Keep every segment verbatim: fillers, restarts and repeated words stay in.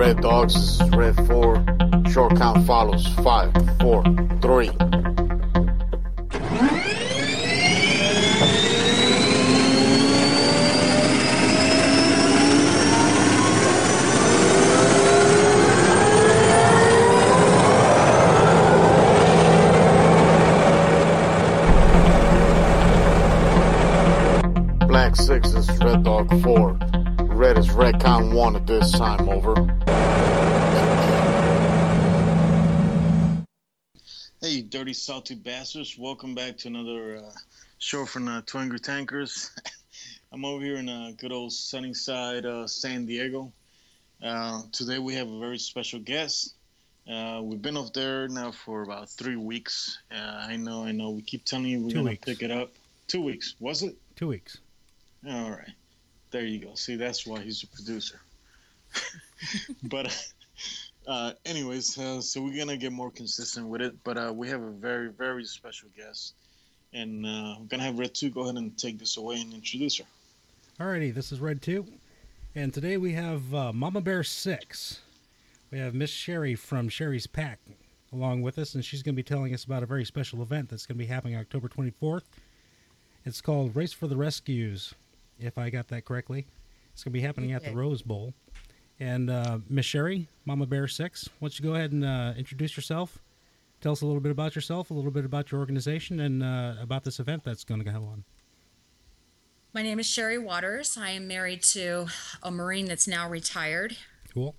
Red Dogs. This is Red Four. Short count follows. Five, four, three. Black Six, this is Red Dog Four. Red is Red Count One at this time, over. Hey, you dirty, salty bastards. Welcome back to another uh, show from uh, Two Angry Tankers. I'm over here in uh, good old Sunnyside, uh, San Diego. Uh, today we have a very special guest. Uh, we've been up there now for about three weeks. Uh, I know, I know. We keep telling you we're going to pick it up. Two weeks, was it? Two weeks. All right. There you go. See, that's why he's a producer. But uh, anyways, uh, so we're going to get more consistent with it. But uh, we have a very, very special guest. And uh, we're going to have Red Two go ahead and take this away and introduce her. All righty. This is Red Two. And today we have uh, Mama Bear six. We have Miss Sherry from Sherry's Pack along with us. And she's going to be telling us about a very special event that's going to be happening October twenty-fourth. It's called Race for the Rescues, if I got that correctly. It's going to be happening okay. at the Rose Bowl. And uh, Miss Sherry, Mama Bear six, why don't you go ahead and uh, introduce yourself, tell us a little bit about yourself, a little bit about your organization, and uh, about this event that's going to go on. My name is Sherry Waters. I am married to a Marine that's now retired. Cool.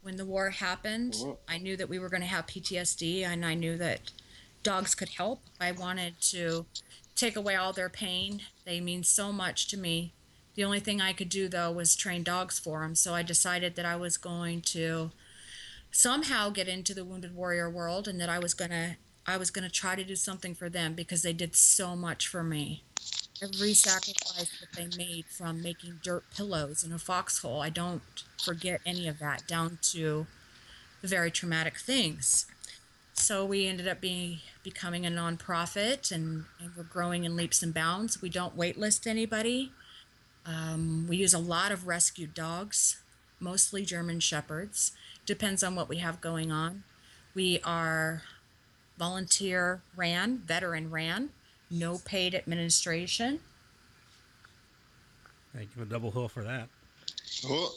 When the war happened, cool. I knew that we were going to have P T S D, and I knew that dogs could help. I wanted to take away all their pain. They mean so much to me. The only thing I could do, though, was train dogs for them. So I decided that I was going to somehow get into the Wounded Warrior world, and that I was gonna I was gonna try to do something for them, because they did so much for me. Every sacrifice that they made, from making dirt pillows in a foxhole, I don't forget any of that, down to the very traumatic things. So we ended up being becoming a nonprofit, and, and we're growing in leaps and bounds. We don't waitlist anybody. Um, we use a lot of rescued dogs, mostly German Shepherds. Depends on what we have going on. We are volunteer ran, veteran ran, no paid administration. I give a double hill for that. Oh.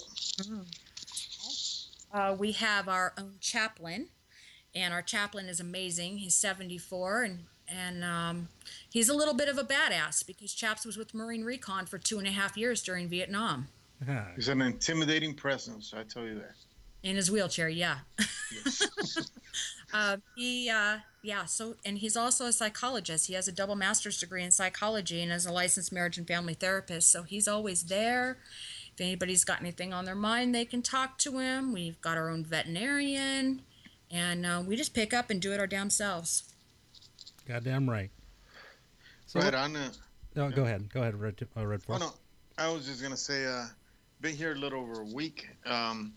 Uh, we have our own chaplain. And our chaplain is amazing. He's seventy-four, and and um, he's a little bit of a badass, because Chaps was with Marine Recon for two and a half years during Vietnam. Uh-huh. He's an intimidating presence, I tell you that. In his wheelchair, yeah. Yes. uh, he, uh, yeah. So, and he's also a psychologist. He has a double master's degree in psychology and is a licensed marriage and family therapist. So he's always there. If anybody's got anything on their mind, they can talk to him. We've got our own veterinarian. And uh, we just pick up and do it our damn selves. Goddamn right. So right on. Uh, no, yeah. Go ahead. Go ahead, Red, uh, Red Fox. Oh, no. I was just going to say, uh, been here a little over a week. Um,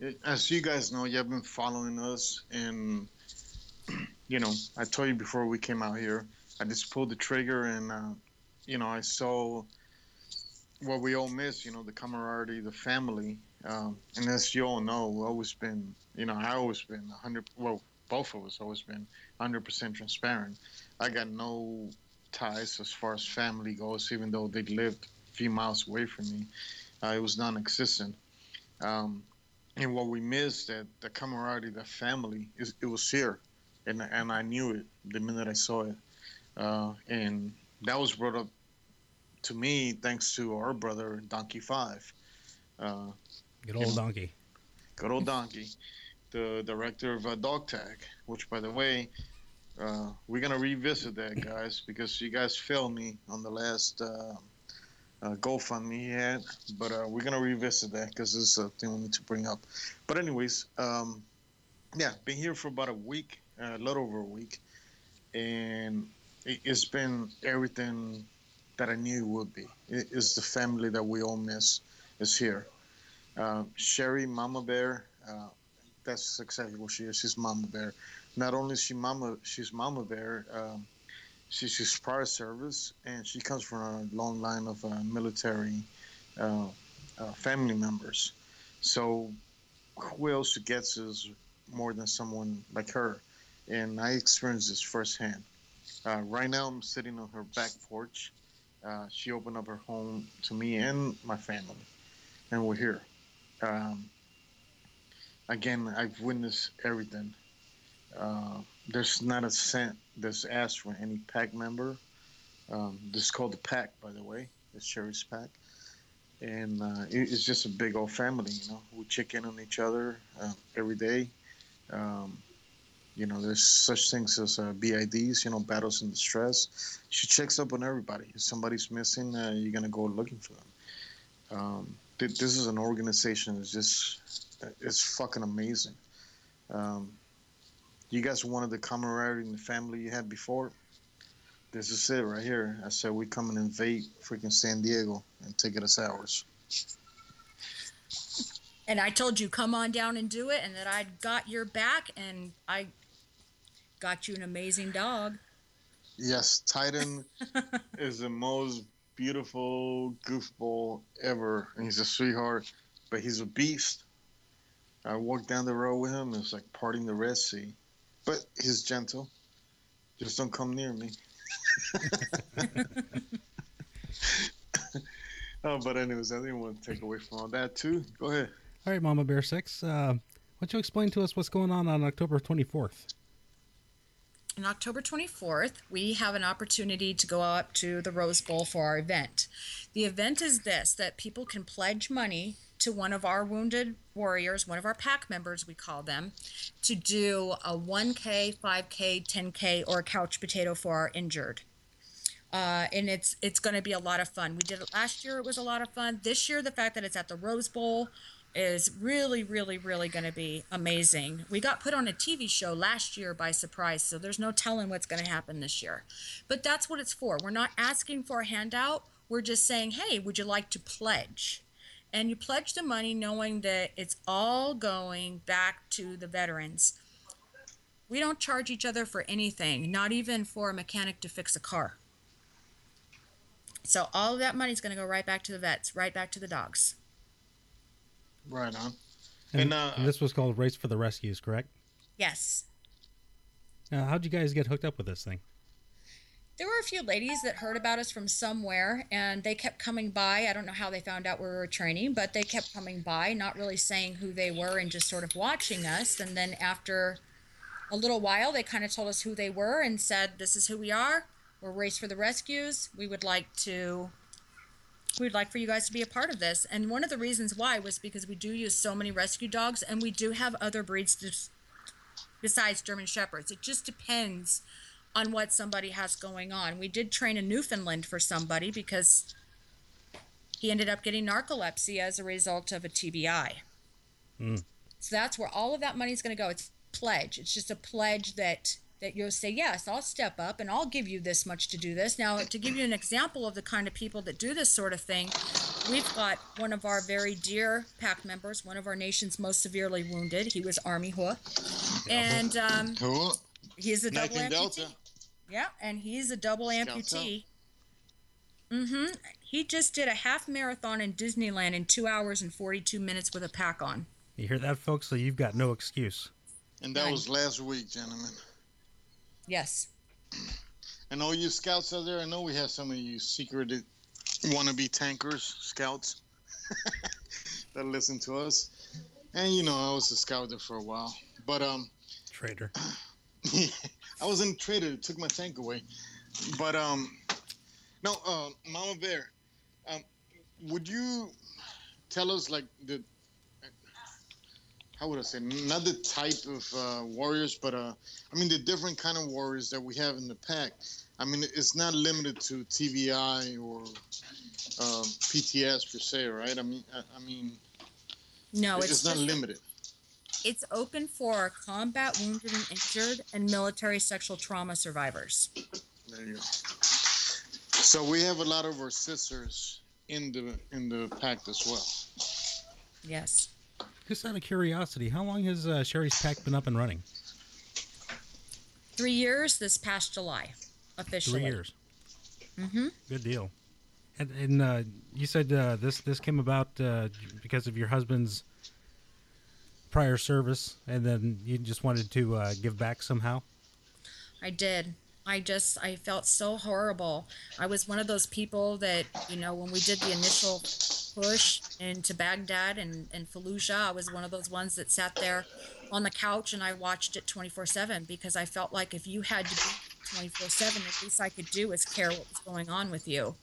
it, as you guys know, you've been following us. And, you know, I told you before we came out here, I just pulled the trigger and, uh, you know, I saw what we all miss, you know, the camaraderie, the family. Um, and as you all know, we've always been, you know, I always been one hundred, well, both of us always been one hundred percent transparent. I got no ties as far as family goes, even though they lived a few miles away from me. Uh, it was non-existent. Um, and what we missed, that the camaraderie, the family, is, it was here. And, and I knew it the minute I saw it. Uh, and that was brought up to me thanks to our brother, Donkey Five. Uh, Good old you know, Donkey. Good old Donkey, the director of uh, Dog Tag, which, by the way, uh, we're going to revisit that, guys, because you guys failed me on the last uh, uh, GoFundMe he had. But uh, we're going to revisit that, because this is a thing we need to bring up. But anyways, um, yeah, been here for about a week, uh, a little over a week. And it, it's been everything that I knew it would be. It, it's the family that we all miss is here. Uh, Sherry, Mama Bear, uh, that's exactly what she is. She's Mama Bear. Not only is she Mama, she's Mama Bear, uh, she, she's prior of service, and she comes from a long line of uh, military uh, uh, family members. So Will Shigetsu's more than someone like her, and I experienced this firsthand. Uh, right now, I'm sitting on her back porch. Uh, she opened up her home to me and my family, and we're here. Um, again, I've witnessed everything. Uh, there's not a cent that's asked for any pack member. Um, this is called the pack, by the way. It's Sherry's Pack. And uh, it, it's just a big old family, you know. We check in on each other uh, every day. Um, you know, there's such things as uh, B I Ds, you know, battles in distress. She checks up on everybody. If somebody's missing, uh, you're going to go looking for them. Um, th- this is an organization that's just, it's fucking amazing. Um, you guys wanted the camaraderie and the family you had before? This is it right here. I said we come and invade freaking San Diego and take it as ours. And I told you come on down and do it, and that I'd got your back, and I got you an amazing dog. Yes, Titan is the most beautiful goofball ever, and he's a sweetheart, but he's a beast. I walked down the road with him. It was like parting the Red Sea, but he's gentle. Just don't come near me. Oh, but anyways, I didn't want to take away from all that too. Go ahead. All right, Mama Bear six, uh, why don't you explain to us what's going on on October twenty-fourth? On October twenty-fourth, we have an opportunity to go up to the Rose Bowl for our event. The event is this, that people can pledge money to one of our wounded warriors, one of our pack members, we call them, to do a one K, five K, ten K, or a couch potato for our injured. Uh, and it's it's going to be a lot of fun. We did it last year. It was a lot of fun. This year, the fact that it's at the Rose Bowl is really, really, really going to be amazing. We got put on a T V show last year by surprise, so there's no telling what's going to happen this year. But that's what it's for. We're not asking for a handout. We're just saying, hey, would you like to pledge? And you pledge the money knowing that it's all going back to the veterans. We don't charge each other for anything, not even for a mechanic to fix a car. So all of that money is going to go right back to the vets, right back to the dogs. Right on. And, and, uh, and this was called Race for the Rescues, correct? Yes. Now, how'd you guys get hooked up with this thing? There were a few ladies that heard about us from somewhere, and they kept coming by. I don't know how they found out we were training, but they kept coming by, not really saying who they were and just sort of watching us. And then after a little while, they kind of told us who they were and said, this is who we are. We're Race for the Rescues. We would like to, we'd like for you guys to be a part of this. And one of the reasons why was because we do use so many rescue dogs, and we do have other breeds to, besides German Shepherds. It just depends on what somebody has going on. We did train a Newfoundland for somebody because he ended up getting narcolepsy as a result of a T B I. Mm. So that's where all of that money is going to go. It's a pledge. It's just a pledge that, that you'll say, yes, I'll step up and I'll give you this much to do this. Now, to give you an example of the kind of people that do this sort of thing, we've got one of our very dear pack members, one of our nation's most severely wounded. He was Army Hua. And um, he's a double amputee. Yeah, and he's a double amputee. Mm-hmm. He just did a half marathon in Disneyland in two hours and forty-two minutes with a pack on. You hear that, folks? So you've got no excuse. And that was last week, gentlemen. Yes. And all you scouts out there, I know we have some of you secreted wannabe tankers, scouts, that listen to us. And, you know, I was a scout there for a while. But, um... Traitor. I was in trader. It took my tank away. But, um, no, uh, Mama Bear, um, would you tell us, like, the, how would I say, not the type of uh, warriors, but, uh, I mean, the different kind of warriors that we have in the pack. I mean, it's not limited to T B I or uh, P T S per se, right? I mean, I, I mean, no, it's, it's not limited. It's open for combat, wounded, and injured, and military sexual trauma survivors. There you go. So we have a lot of our sisters in the in the pack as well. Yes. Just out of curiosity, how long has uh, Sherry's Pack been up and running? Three years this past July, officially. Three years. Mm-hmm. Good deal. And, and uh, you said uh, this, this came about uh, because of your husband's prior service, and then you just wanted to uh, give back somehow? I did. I just, I felt so horrible. I was one of those people that, you know, when we did the initial push into Baghdad and, and Fallujah, I was one of those ones that sat there on the couch and I watched it twenty-four seven, because I felt like if you had to be twenty-four seven, the least I could do is care what was going on with you.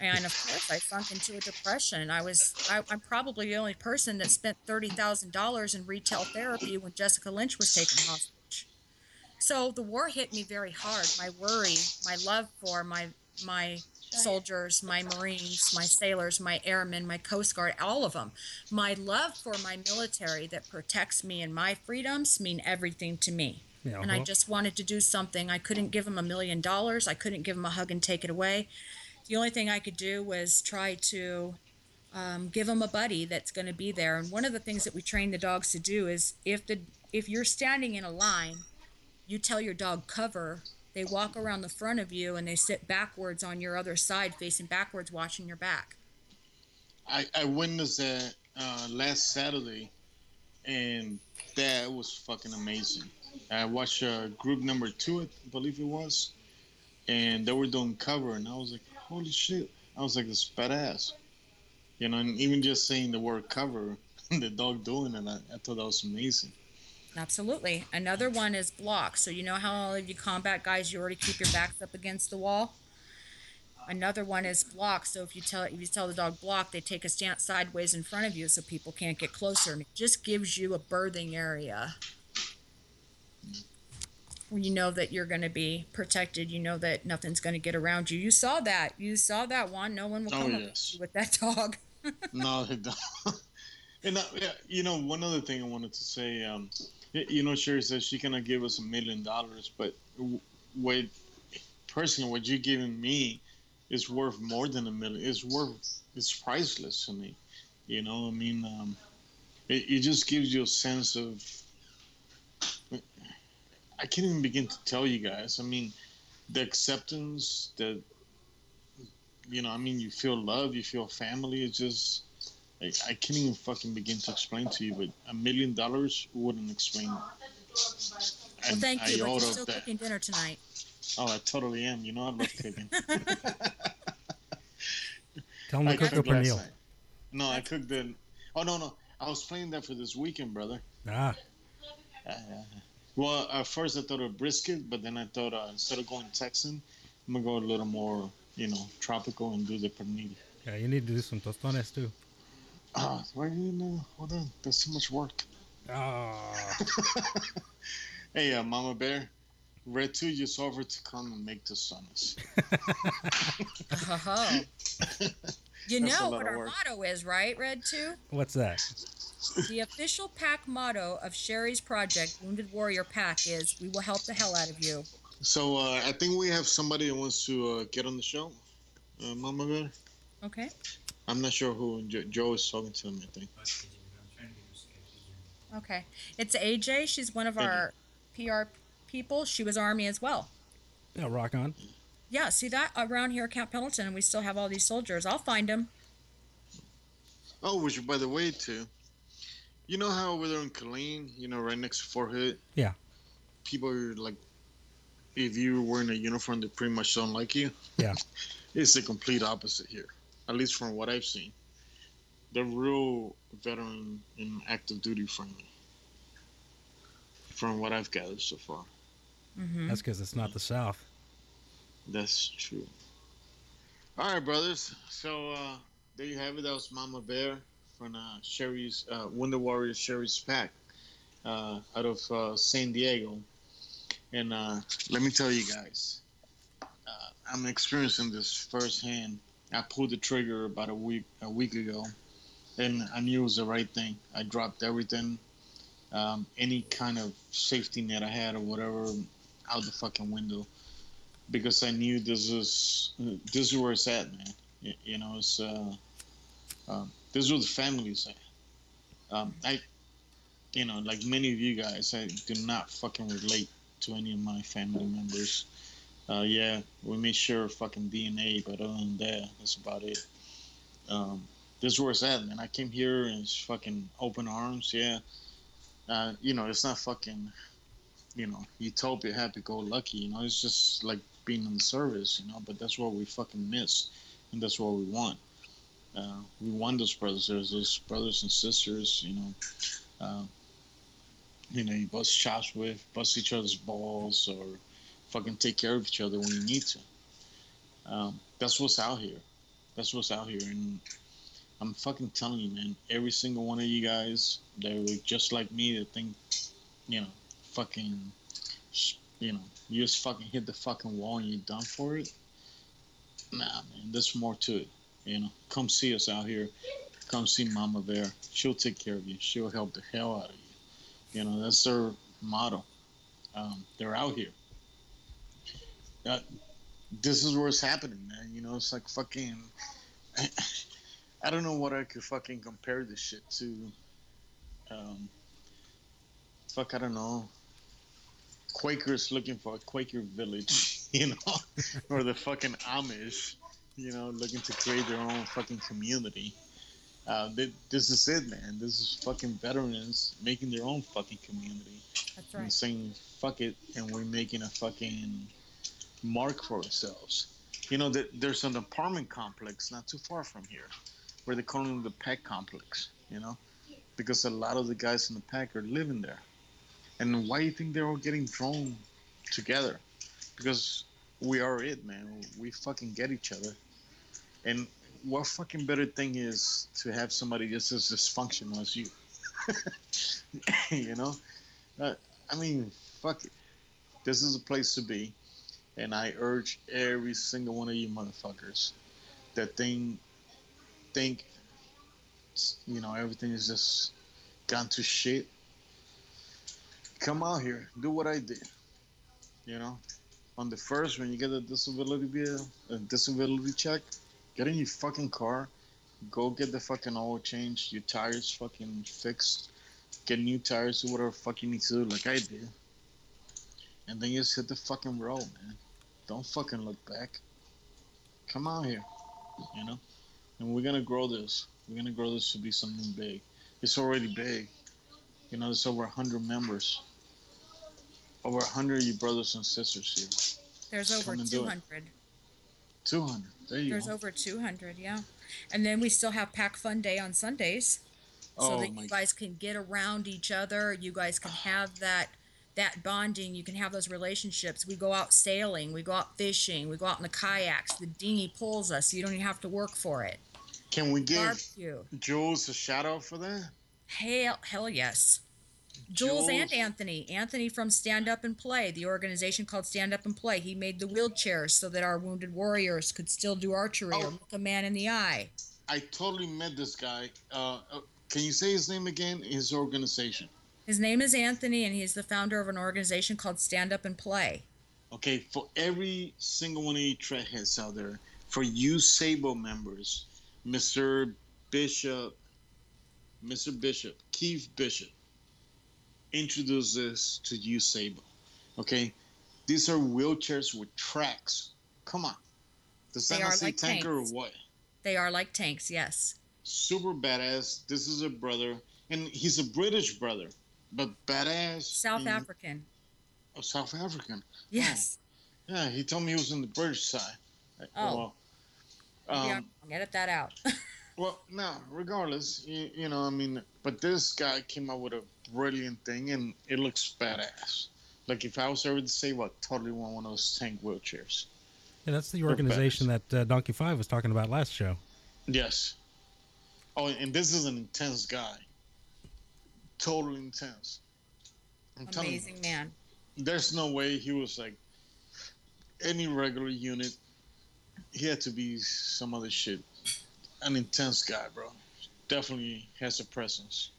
And of course, I sunk into a depression. I was, I, I'm probably the only person that spent thirty thousand dollars in retail therapy when Jessica Lynch was taken hostage. So the war hit me very hard. My worry, my love for my my soldiers, my Marines, my sailors, my airmen, my Coast Guard, all of them. My love for my military that protects me and my freedoms mean everything to me. Yeah, and uh-huh. I just wanted to do something. I couldn't give them a million dollars. I couldn't give them a hug and take it away. The only thing I could do was try to um, give them a buddy that's going to be there. And one of the things that we train the dogs to do is if the if you're standing in a line, you tell your dog cover, they walk around the front of you and they sit backwards on your other side, facing backwards, watching your back. I, I witnessed that uh, last Saturday, and that was fucking amazing. I watched uh, group number two, I believe it was, and they were doing cover, and I was like, holy shit. I was like, this is badass. You know, and even just saying the word cover, the dog doing it, I, I thought that was amazing. Absolutely. Another one is block. So you know how all of you combat guys, you already keep your backs up against the wall? Another one is block. So if you tell if you tell the dog block, they take a stance sideways in front of you so people can't get closer. And it just gives you a birthing area where you know that you're going to be protected. You know that nothing's going to get around you. You saw that. You saw that one. No one will come oh, yes. up with that dog. No, they don't. And, uh, you know, one other thing I wanted to say, um, you know, Sherry says she cannot give us a million dollars, but what, personally, what you're giving me is worth more than a million. It's worth, it's priceless to me. You know, I mean, um, it, it just gives you a sense of, I can't even begin to tell you guys. I mean, the acceptance that, you know, I mean, you feel love, you feel family. It's just, I, I can't even fucking begin to explain to you, but a million dollars wouldn't explain it. Well, thank I, you, I but you're still that. cooking dinner tonight. Oh, I totally am. You know I love cooking. Tell me I cook up a meal. Night. No, I cooked the... Oh, no, no. I was playing that for this weekend, brother. Ah. Uh, well, at first I thought of brisket, but then I thought uh, instead of going Texan, I'm going to go a little more, you know, tropical and do the pernil. Yeah, you need to do some tostones, too. Oh, why do you know? Hold on. That's so much work. Oh. Hey, uh, Mama Bear, Red Two just offered to come and make the sunners. Oh. You That's know what our work. motto is, right, Red Two? What's that? The official pack motto of Sherry's project, Wounded Warrior Pack, is we will help the hell out of you. So uh, I think we have somebody that wants to uh, get on the show, uh, Mama Bear. Okay. I'm not sure who Joe is talking to him, I think. Okay. It's A J. She's one of our P R people. She was Army as well. Yeah, rock on. Yeah, see that? Around here at Camp Pendleton, we still have all these soldiers. I'll find them. Oh, which, by the way, too, you know how over there in Killeen, you know, right next to Fort Hood? Yeah. People are like, if you were wearing a uniform, they pretty much don't like you. Yeah. It's the complete opposite here. At least from what I've seen, they're real veteran and active duty friendly. From what I've gathered so far, mm-hmm. That's because it's not the South. That's true. All right, brothers. So uh, there you have it. That was Mama Bear from uh, Sherry's uh, Wounded Warrior Sherry's Pack uh, out of uh, San Diego. And uh, let me tell you guys, uh, I'm experiencing this firsthand. I pulled the trigger about a week a week ago, and I knew it was the right thing. I dropped everything, um, any kind of safety net I had or whatever, out the fucking window, because I knew this is this is where it's at, man. You, you know, it's uh, uh, this is where the family's at. Um, I, you know, like many of you guys, I do not fucking relate to any of my family members. Uh, yeah, we made sure fucking D N A, but other than that, that's about it. Um, This is where it's at, man. I came here and it's fucking open arms, yeah. Uh, you know, it's not fucking, you know, utopia, happy-go-lucky, you know. It's just like being in the service, you know. But that's what we fucking miss, and that's what we want. Uh, we want those brothers, those brothers and sisters, you know. Uh, you know, you bust chops with, bust each other's balls, or fucking take care of each other when you need to. Um, that's what's out here. That's what's out here, and I'm fucking telling you, man. Every single one of you guys that were just like me that think, you know, fucking, you know, you just fucking hit the fucking wall and you're done for it. Nah, man, there's more to it. You know, come see us out here. Come see Mama Bear. She'll take care of you. She'll help the hell out of you. You know, that's their motto. Um, they're out here. Uh, this is where it's happening, man. You know, it's like fucking... I don't know what I could fucking compare this shit to. Um, fuck, I don't know. Quakers looking for a Quaker village, you know? Or the fucking Amish, you know, looking to create their own fucking community. Uh, they, this is it, man. This is fucking veterans making their own fucking community. That's right. And saying, fuck it, and we're making a fucking mark for ourselves. You know, that there's an apartment complex not too far from here where they're calling the Pack Complex, you know, because a lot of the guys in the Pack are living there. And why do you think they're all getting drawn together? Because we are it, man. We fucking get each other. And what fucking better thing is to have somebody just as dysfunctional as you? You know? Uh, I mean, fuck it. This is a place to be. And I urge every single one of you motherfuckers that think, think, you know, everything is just gone to shit. Come out here. Do what I did. You know, on the first, when you get a disability bill, a disability check, get in your fucking car. Go get the fucking oil changed, your tires fucking fixed. Get new tires, do whatever the fuck you need to do like I did. And then you just hit the fucking road, man. Don't fucking look back. Come out here, you know? And we're going to grow this. We're going to grow this to be something big. It's already big. You know, there's over one hundred members. Over one hundred of you brothers and sisters here. There's over two hundred. two hundred. There you there's go. There's over two hundred, yeah. And then we still have Pack Fun Day on Sundays. Oh, so that you guys can get around each other. You guys can have that... that bonding, you can have those relationships. We go out sailing, we go out fishing, we go out in the kayaks, the dinghy pulls us, so you don't even have to work for it. Can we give Barbecue. Jules a shout out for that? Hell, hell yes. Jules, Jules and Anthony. Anthony from Stand Up and Play, the organization called Stand Up and Play. He made the wheelchairs so that our wounded warriors could still do archery oh, or look a man in the eye. I totally met this guy. Uh, can you say his name again? His organization. His name is Anthony, and he's the founder of an organization called Stand Up and Play. Okay, for every single one of you Treadheads out there, for you Sable members, Mister Bishop, Mister Bishop, Keith Bishop, introduce this to you Sable. Okay, these are wheelchairs with tracks. Come on. Does that not say tanker or what? They are like tanks, yes. Super badass. This is a brother, and he's a British brother. But badass. South and, African. Oh, South African. Yes. Oh. Yeah, he told me he was on the British side. Oh. Well, um, yeah, I'll edit that out. Well, no, regardless, you, you know, I mean, but this guy came up with a brilliant thing, and it looks badass. Like, if I was ever to say, well, I totally want one of those tank wheelchairs. Yeah, that's the organization that uh, Donkey Five was talking about last show. Yes. Oh, and this is an intense guy. Totally intense. I'm Amazing you, man. There's no way he was like any regular unit. He had to be some other shit. An intense guy, bro. Definitely has a presence.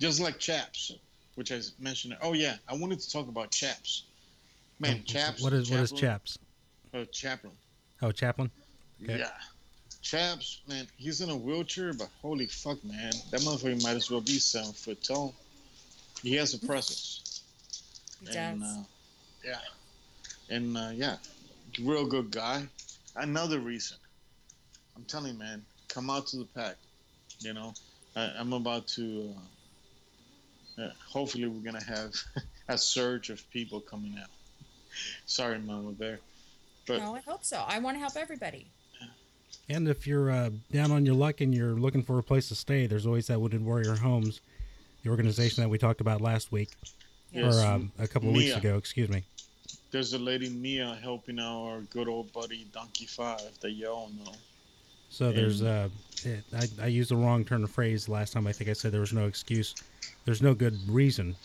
Just like Chaps, which I mentioned. Oh, yeah. I wanted to talk about Chaps. Man, oh, Chaps. What is, what is Chaps? Oh, Chaplain. Oh, Chaplain? Okay. Yeah. Chaps, man, he's in a wheelchair, but holy fuck, man, that motherfucker might as well be seven foot tall. He has a presence. He and, does. Uh, yeah, and uh, yeah, real good guy. Another reason, I'm telling you, man, come out to the Pack. you know, I, I'm about to, uh, uh, hopefully we're going to have a surge of people coming out. Sorry, Mama Bear. But, no, I hope so. I want to help everybody. And if you're uh, down on your luck and you're looking for a place to stay, there's always that Wounded Warrior Homes, the organization that we talked about last week, yes. or um, a couple of Mia. weeks ago, excuse me. There's a lady, Mia, helping our good old buddy, Donkey Five, that y'all know. So and there's, uh, I, I used the wrong turn of phrase last time. I think I said there was no excuse. There's no good reason,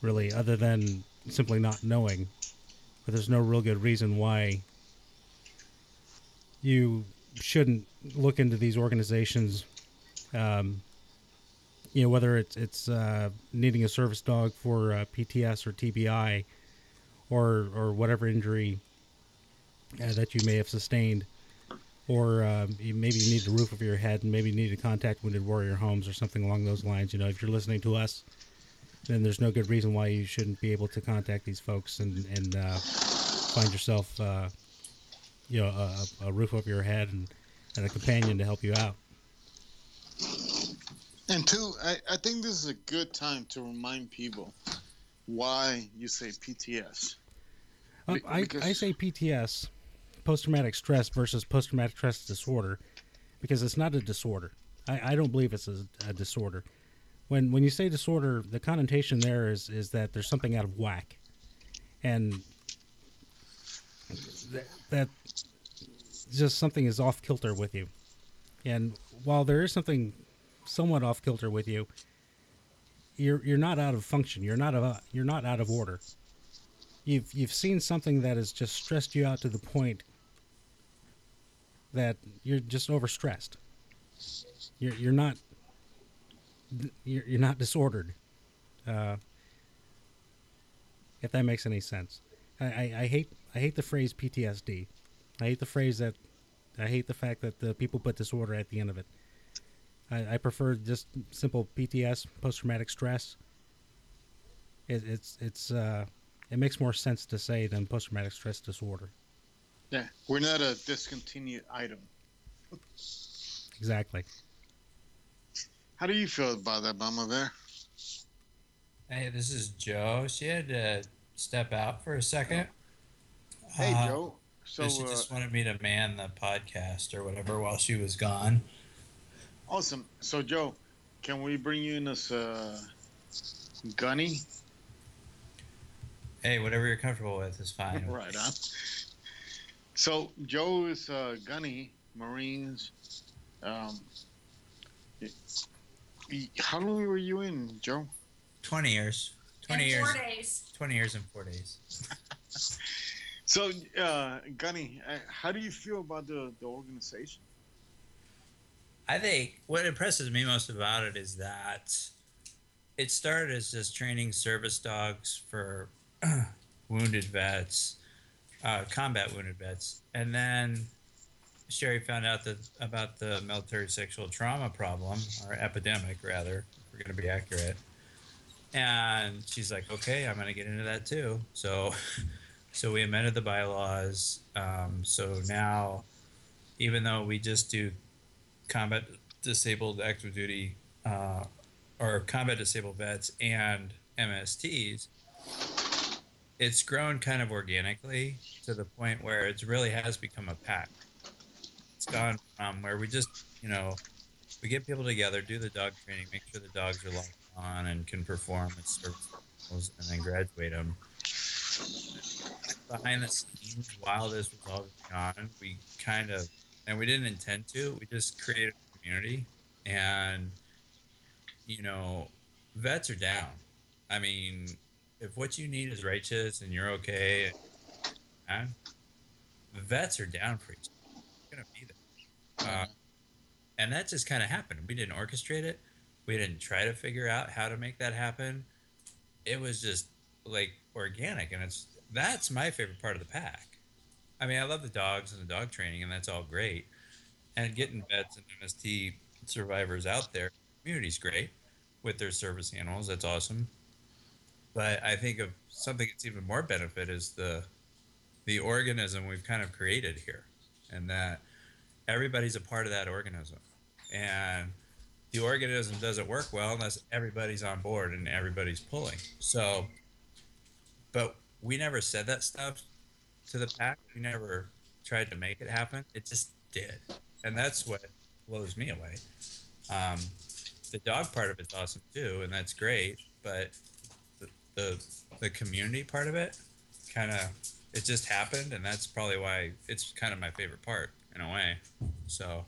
really, other than simply not knowing. But there's no real good reason why you shouldn't look into these organizations, um, you know, whether it's it's uh, needing a service dog for uh, P T S or T B I or or whatever injury uh, that you may have sustained, or uh, you, maybe you need the roof over your head and maybe you need to contact Wounded Warrior Homes or something along those lines. You know, if you're listening to us, then there's no good reason why you shouldn't be able to contact these folks and, and uh, find yourself... Uh, you know, a, a roof over your head and, and a companion to help you out. And two, I, I think this is a good time to remind people why you say P T S. Um, I, I say P T S, post-traumatic stress versus post-traumatic stress disorder, because it's not a disorder. I, I don't believe it's a, a disorder. When when you say disorder, the connotation there is, is that there's something out of whack. And that... that just something is off kilter with you. And while there is something somewhat off kilter with you, you're you're not out of function. You're not a, you're not out of order. You've you've seen something that has just stressed you out to the point that you're just overstressed. You're you're not you're you're not disordered. Uh, if that makes any sense. I, I, I hate I hate the phrase P T S D. I hate the phrase that I hate the fact that the people put disorder at the end of it. I, I prefer just simple P T S, post-traumatic stress. It, it's it's uh, it makes more sense to say than post-traumatic stress disorder. Yeah, we're not a discontinued item. Exactly. How do you feel about that, Mama Bear? Hey, this is Joe. She had to step out for a second. Hey, uh, Joe. So she uh, just wanted me to man the podcast or whatever while she was gone. Awesome. So, Joe, can we bring you in as uh, Gunny? Hey, whatever you're comfortable with is fine. Right on. So, Joe is uh, Gunny, Marines. Um, how long were you in, Joe? Twenty years. Twenty in years. Four days. Twenty years and four days. So, uh, Gunny, how do you feel about the, the organization? I think what impresses me most about it is that it started as just training service dogs for wounded vets, uh, combat wounded vets. And then Sherry found out that about the military sexual trauma problem, or epidemic, rather, if we're going to be accurate. And she's like, okay, I'm going to get into that too. So... So we amended the bylaws. Um, so now, even though we just do combat disabled active duty uh, or combat disabled vets and M S Ts, it's grown kind of organically to the point where it really has become a pack. It's gone from where we just, you know, we get people together, do the dog training, make sure the dogs are locked on and can perform and serve roles, and then graduate them. Behind the scenes, while this was all going on, we kind of, and we didn't intend to, we just created a community. And, you know, vets are down. I mean, if what you need is righteous and you're okay, and, uh, vets are down for each other. They're going to be there. Uh, and that just kind of happened. We didn't orchestrate it, we didn't try to figure out how to make that happen. It was just like organic, and it's that's my favorite part of the pack. I mean, I love the dogs and the dog training, and that's all great. And getting vets and M S T survivors out there, the community's great with their service animals. That's awesome. But I think of something that's even more benefit is the the organism we've kind of created here, and that everybody's a part of that organism. and the organism doesn't work well unless everybody's on board and everybody's pulling. So, but we never said that stuff to the pack. We never tried to make it happen. It just did. And that's what blows me away. Um, the dog part of it's awesome too, and that's great, but the the, the community part of it kind of, it just happened, and that's probably why it's kind of my favorite part in a way. So,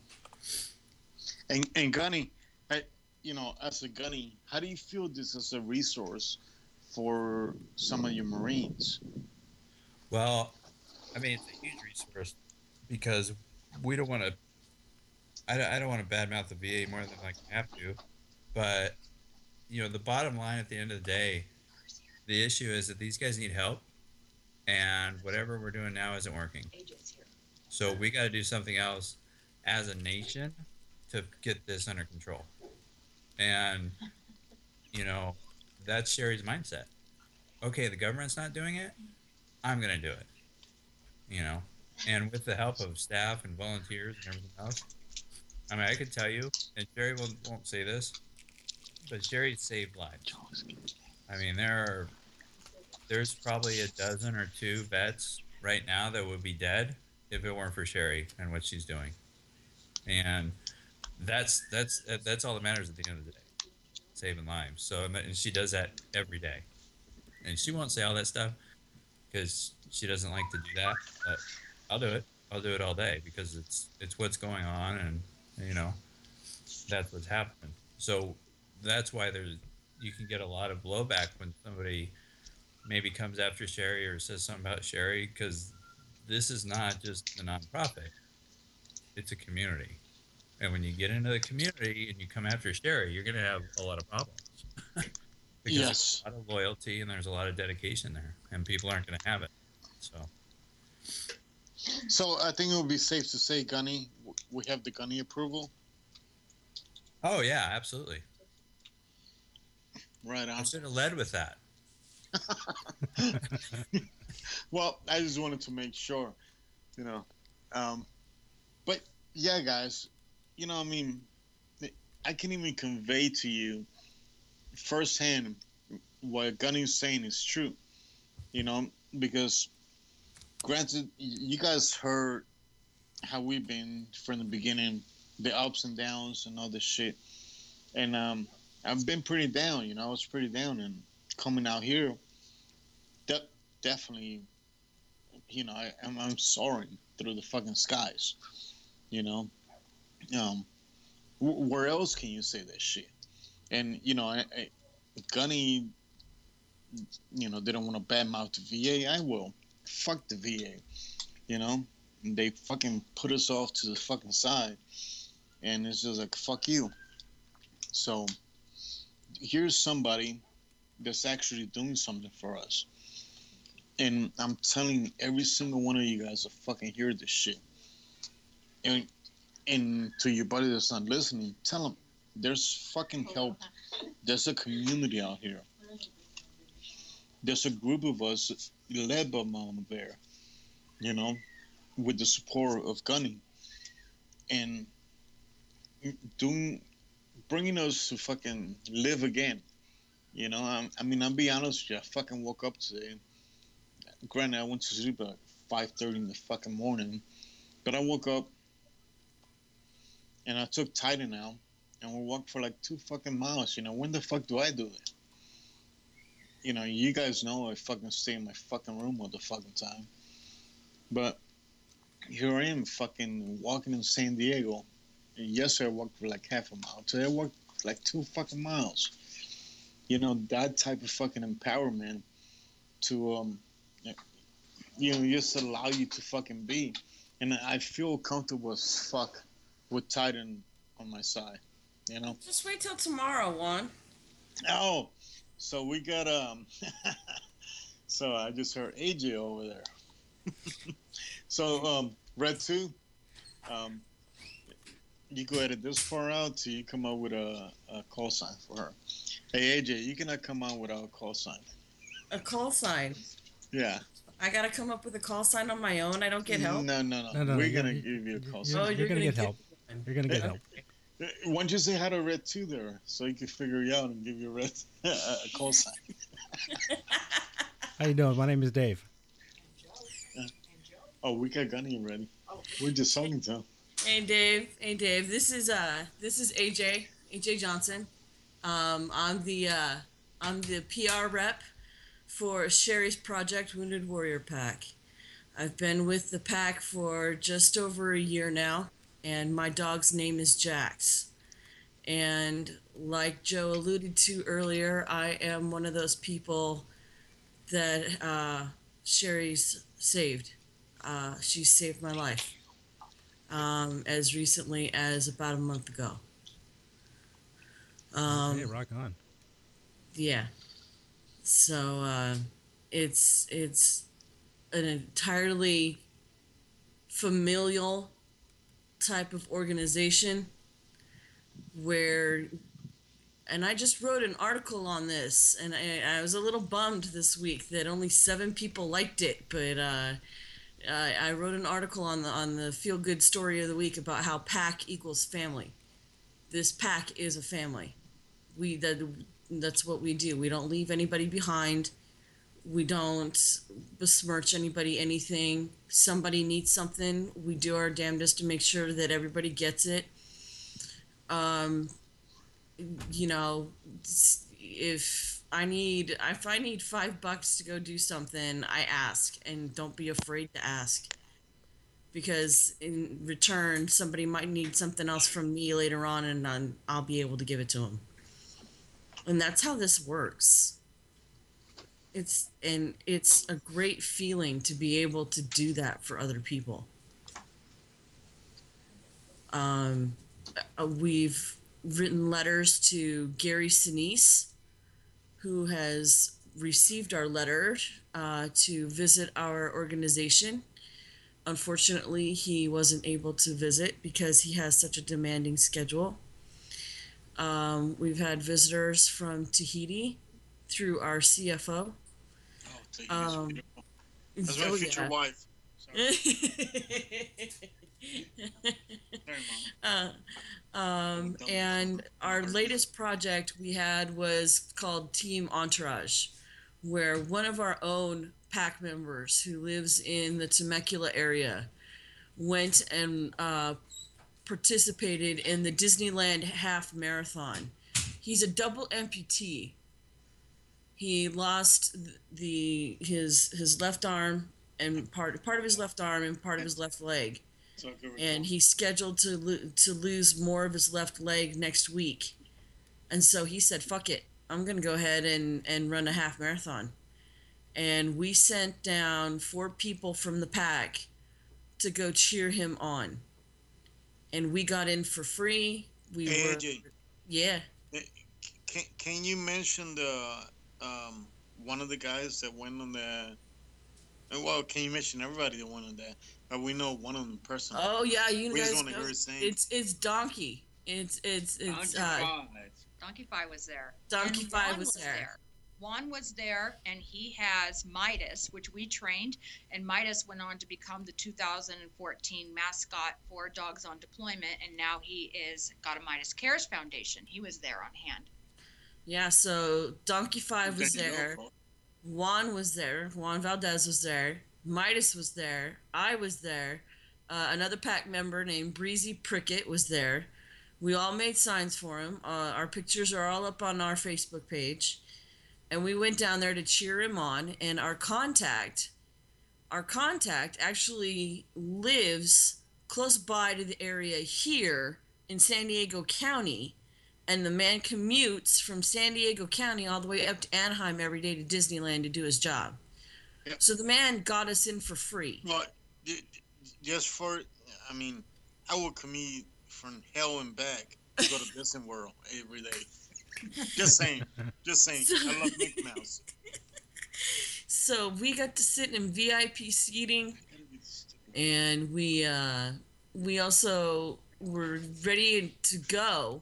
and and Gunny, I, you know, as a Gunny, how do you feel this as a resource for some of your Marines? Well, I mean, it's a huge resource because we don't want to, I, I don't want to badmouth the V A more than I have to, but, you know, the bottom line at the end of the day, the issue is that these guys need help, and whatever we're doing now isn't working. So we got to do something else as a nation to get this under control. And, you know, that's Sherry's mindset. Okay, the government's not doing it. I'm going to do it, you know, and with the help of staff and volunteers and everything else. I mean, I could tell you, and Sherry won't, won't say this, but Sherry saved lives. I mean, there are, there's probably a dozen or two vets right now that would be dead if it weren't for Sherry and what she's doing. And that's that's that's all that matters at the end of the day, saving lives. So, and she does that every day. And she won't say all that stuff because she doesn't like to do that, but I'll do it. I'll do it all day because it's it's what's going on, and you know, that's what's happening. So that's why there's, you can get a lot of blowback when somebody maybe comes after Sherry or says something about Sherry, because this is not just a nonprofit; it's a community. And when you get into the community and you come after Sherry, you're going to have a lot of problems. Because yes, there's a lot of loyalty and there's a lot of dedication there, and people aren't going to have it. So. So I think it would be safe to say, Gunny, we have the Gunny approval. Oh yeah, absolutely. Right on. I should have led with that. Well, I just wanted to make sure, you know. Um, but yeah, guys, you know, I mean, I can even convey to you firsthand what Gunny's saying is true, you know, because. Granted, you guys heard how we've been from the beginning, the ups and downs and all this shit. And um, I've been pretty down, you know, I was pretty down. And coming out here, de- definitely, you know, I, I'm, I'm soaring through the fucking skies, you know. Um, w- where else can you say that shit? And, you know, I, I, Gunny, you know, they don't want to badmouth the V A, I will. Fuck the V A, you know, and they fucking put us off to the fucking side, and it's just like, fuck you. So here's somebody that's actually doing something for us, and I'm telling you, every single one of you guys will fucking hear this shit. And and to your buddy that's not listening, tell them there's fucking help. There's a community out here. There's a group of us led by Mama Bear, you know, with the support of Gunny, and doing, bringing us to fucking live again, you know. I, I mean, I'll be honest with you. I fucking woke up today. Granted, I went to sleep at like five thirty in the fucking morning, but I woke up and I took Titan out, and we walked for like two fucking miles. You know, when the fuck do I do that? You know, you guys know I fucking stay in my fucking room all the fucking time. But here I am fucking walking in San Diego. And yesterday I walked for like half a mile. Today I walked like two fucking miles. You know, that type of fucking empowerment to, um, you know, just allow you to fucking be. And I feel comfortable as fuck with Titan on my side, you know? Just wait till tomorrow, Juan. Oh, so we got, um, so I just heard A J over there. So, um, Red Two, um, you go edit this far out till you come out with a, a call sign for her. Hey, A J, you cannot come out without a call sign. A call sign? Yeah. I got to come up with a call sign on my own? I don't get help? No, no, no. no, no We're no, going to give you a call you're, sign. You're, you're going to get help. You're going to get help. Why don't you say how to Red Two there so he can figure you out and give you a red a call sign? How you doing? My name is Dave. And Joe. Yeah. And Joe. Oh, we got Gunny ready. Oh. We're just talking to him. Hey Dave. Hey Dave. This is uh this is A J. A J Johnson. Um, I'm the uh, I'm the P R rep for Sherry's Project Wounded Warrior Pack. I've been with the pack for just over a year now, and my dog's name is Jax. And like Joe alluded to earlier, I am one of those people that uh, Sherry's saved. Uh, she saved my life um, as recently as about a month ago. Um, hey, rock on. Yeah. So uh, it's it's. an entirely familial type of organization where, and I just wrote an article on this, and I, I was a little bummed this week that only seven people liked it, but uh, I, I wrote an article on the on the Feel Good Story of the Week about how pack equals family. This pack is a family. We that that's what we do. We don't leave anybody behind. We don't besmirch anybody, anything. Somebody needs something. We do our damnedest to make sure that everybody gets it. Um, you know, if I need, if I need five bucks to go do something, I ask, and don't be afraid to ask, because in return, somebody might need something else from me later on, and I'll be able to give it to them. And that's how this works. It's and it's a great feeling to be able to do that for other people. Um, we've written letters to Gary Sinise, who has received our letter uh, to visit our organization. Unfortunately, he wasn't able to visit because he has such a demanding schedule. Um, we've had visitors from Tahiti through our C F O. Oh, Tahiti's um, beautiful. That's my oh, future yeah. wife. Sorry, Mom. Uh, um, and our latest project we had was called Team Entourage, where one of our own pack members who lives in the Temecula area went and uh, participated in the Disneyland half marathon. He's a double amputee. He lost the his his left arm and part part of his left arm and part of his left leg, and he's scheduled to lo- to lose more of his left leg next week, and so he said, "Fuck it, I'm gonna go ahead and, and run a half marathon," and we sent down four people from the pack to go cheer him on, and we got in for free. We hey, were, A J, yeah. Can can you mention the Um, one of the guys that went on the, well, can you mention everybody that went on that? But we know one of them personally. Oh yeah, you we guys just know. Hear his name. It's it's Donkey. It's it's it's. Donkey uh, Five. Donkey Five was there. Donkey and Five Juan was, was there. there. Juan was there, and he has Midas, which we trained, and Midas went on to become the two thousand fourteen mascot for Dogs on Deployment, and now he is got a Midas Cares Foundation. He was there on hand. Yeah, so Donkey Five was there, Juan was there, Juan Valdez was there, Midas was there, I was there, uh, another pack member named Breezy Prickett was there. We all made signs for him. Uh, our pictures are all up on our Facebook page, and we went down there to cheer him on. And our contact, our contact actually lives close by to the area here in San Diego County. And the man commutes from San Diego County all the way up to Anaheim every day to Disneyland to do his job. Yep. So the man got us in for free. Well, just for, I mean, I would commute from hell and back to go to Disney World every day. Just saying. Just saying. I love Mickey Mouse. So we got to sit in V I P seating. And we, uh, we also were ready to go.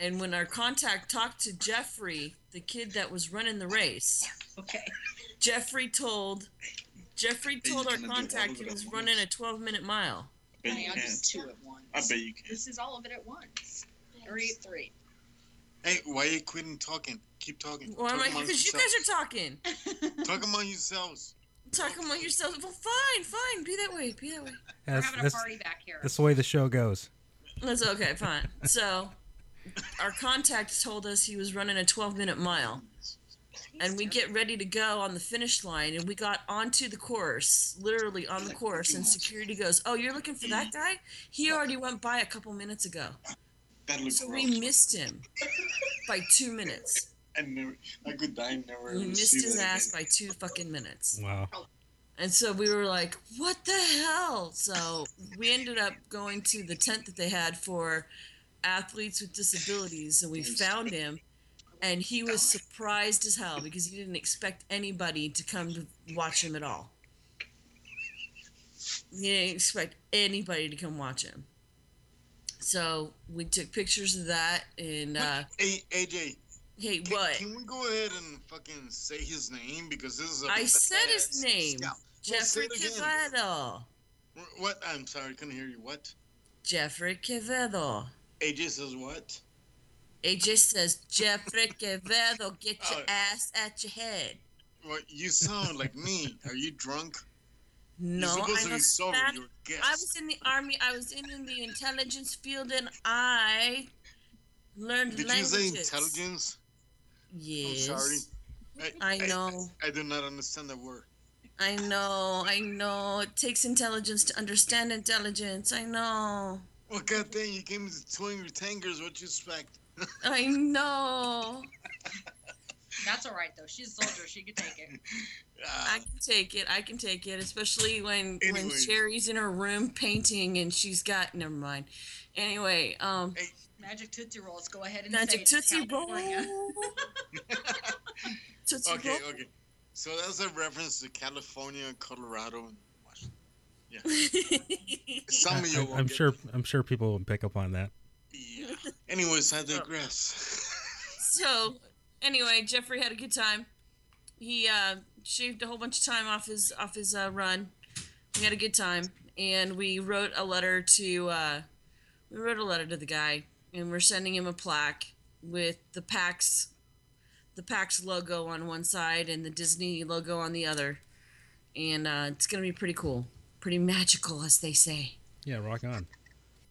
And when our contact talked to Jeffrey, the kid that was running the race, okay, Jeffrey told Jeffrey told our contact he was running a twelve-minute mile. bet you I'll can. do two at once. I bet you can. This is all of it at once. Yes. Or eat three. Hey, why are you quitting talking? Keep talking. Why am I? Because you guys are talking. Talk among yourselves. Talk among yourselves. Well, fine, fine. Be that way. Be that way. We're having a party back here. That's the way the show goes. That's okay. Fine. So, our contact told us he was running a twelve-minute mile, and we get ready to go on the finish line, and we got onto the course, literally on the course, and security goes, "Oh, you're looking for that guy? He already went by a couple minutes ago." So gross. We missed him by two minutes. I never, I could die, never. We missed his ass again. By two fucking minutes. Wow. And so we were like, what the hell? So we ended up going to the tent that they had for athletes with disabilities, and we found him, and he was surprised as hell because he didn't expect anybody to come to watch him at all. He didn't expect anybody to come watch him. So we took pictures of that, and uh, hey, A J. Hey, can, what? Can we go ahead and fucking say his name because this is a I said his name, scout. Jeffrey well, Quevedo. What? I'm sorry, couldn't hear you. What? Jeffrey Quevedo. A J says what? A J says Jeffrey Quevedo, get your uh, ass at your head. Well, you sound like me. Are you drunk? No, I was, sober, I was in the army. I was in, in the intelligence field, and I learned Did languages. Did you say intelligence? Yes. I'm sorry. I, I know. I, I do not understand that word. I know. I know. It takes intelligence to understand intelligence. I know. Well, God dang, you gave me the twin tangers. What you expect? I know. That's all right, though. She's a soldier. She can take it. Uh, I can take it. I can take it, especially when anyway. when Sherry's in her room painting and she's got... Never mind. Anyway. um, hey. Magic Tootsie Rolls. Go ahead and Magic say Tootsie Roll. Tootsie okay, Roll. Okay. So that's a reference to California, Colorado, and Washington. Yeah. Some of you I, I'm, sure, I'm sure people will pick up on that. Yeah. Anyways, I digress. So... Anyway, Jeffrey had a good time. He uh, shaved a whole bunch of time off his off his uh, run. We had a good time, and we wrote a letter to uh, we wrote a letter to the guy, and we're sending him a plaque with the PAX the PAX logo on one side and the Disney logo on the other, and uh, it's gonna be pretty cool, pretty magical, as they say. Yeah, rock on.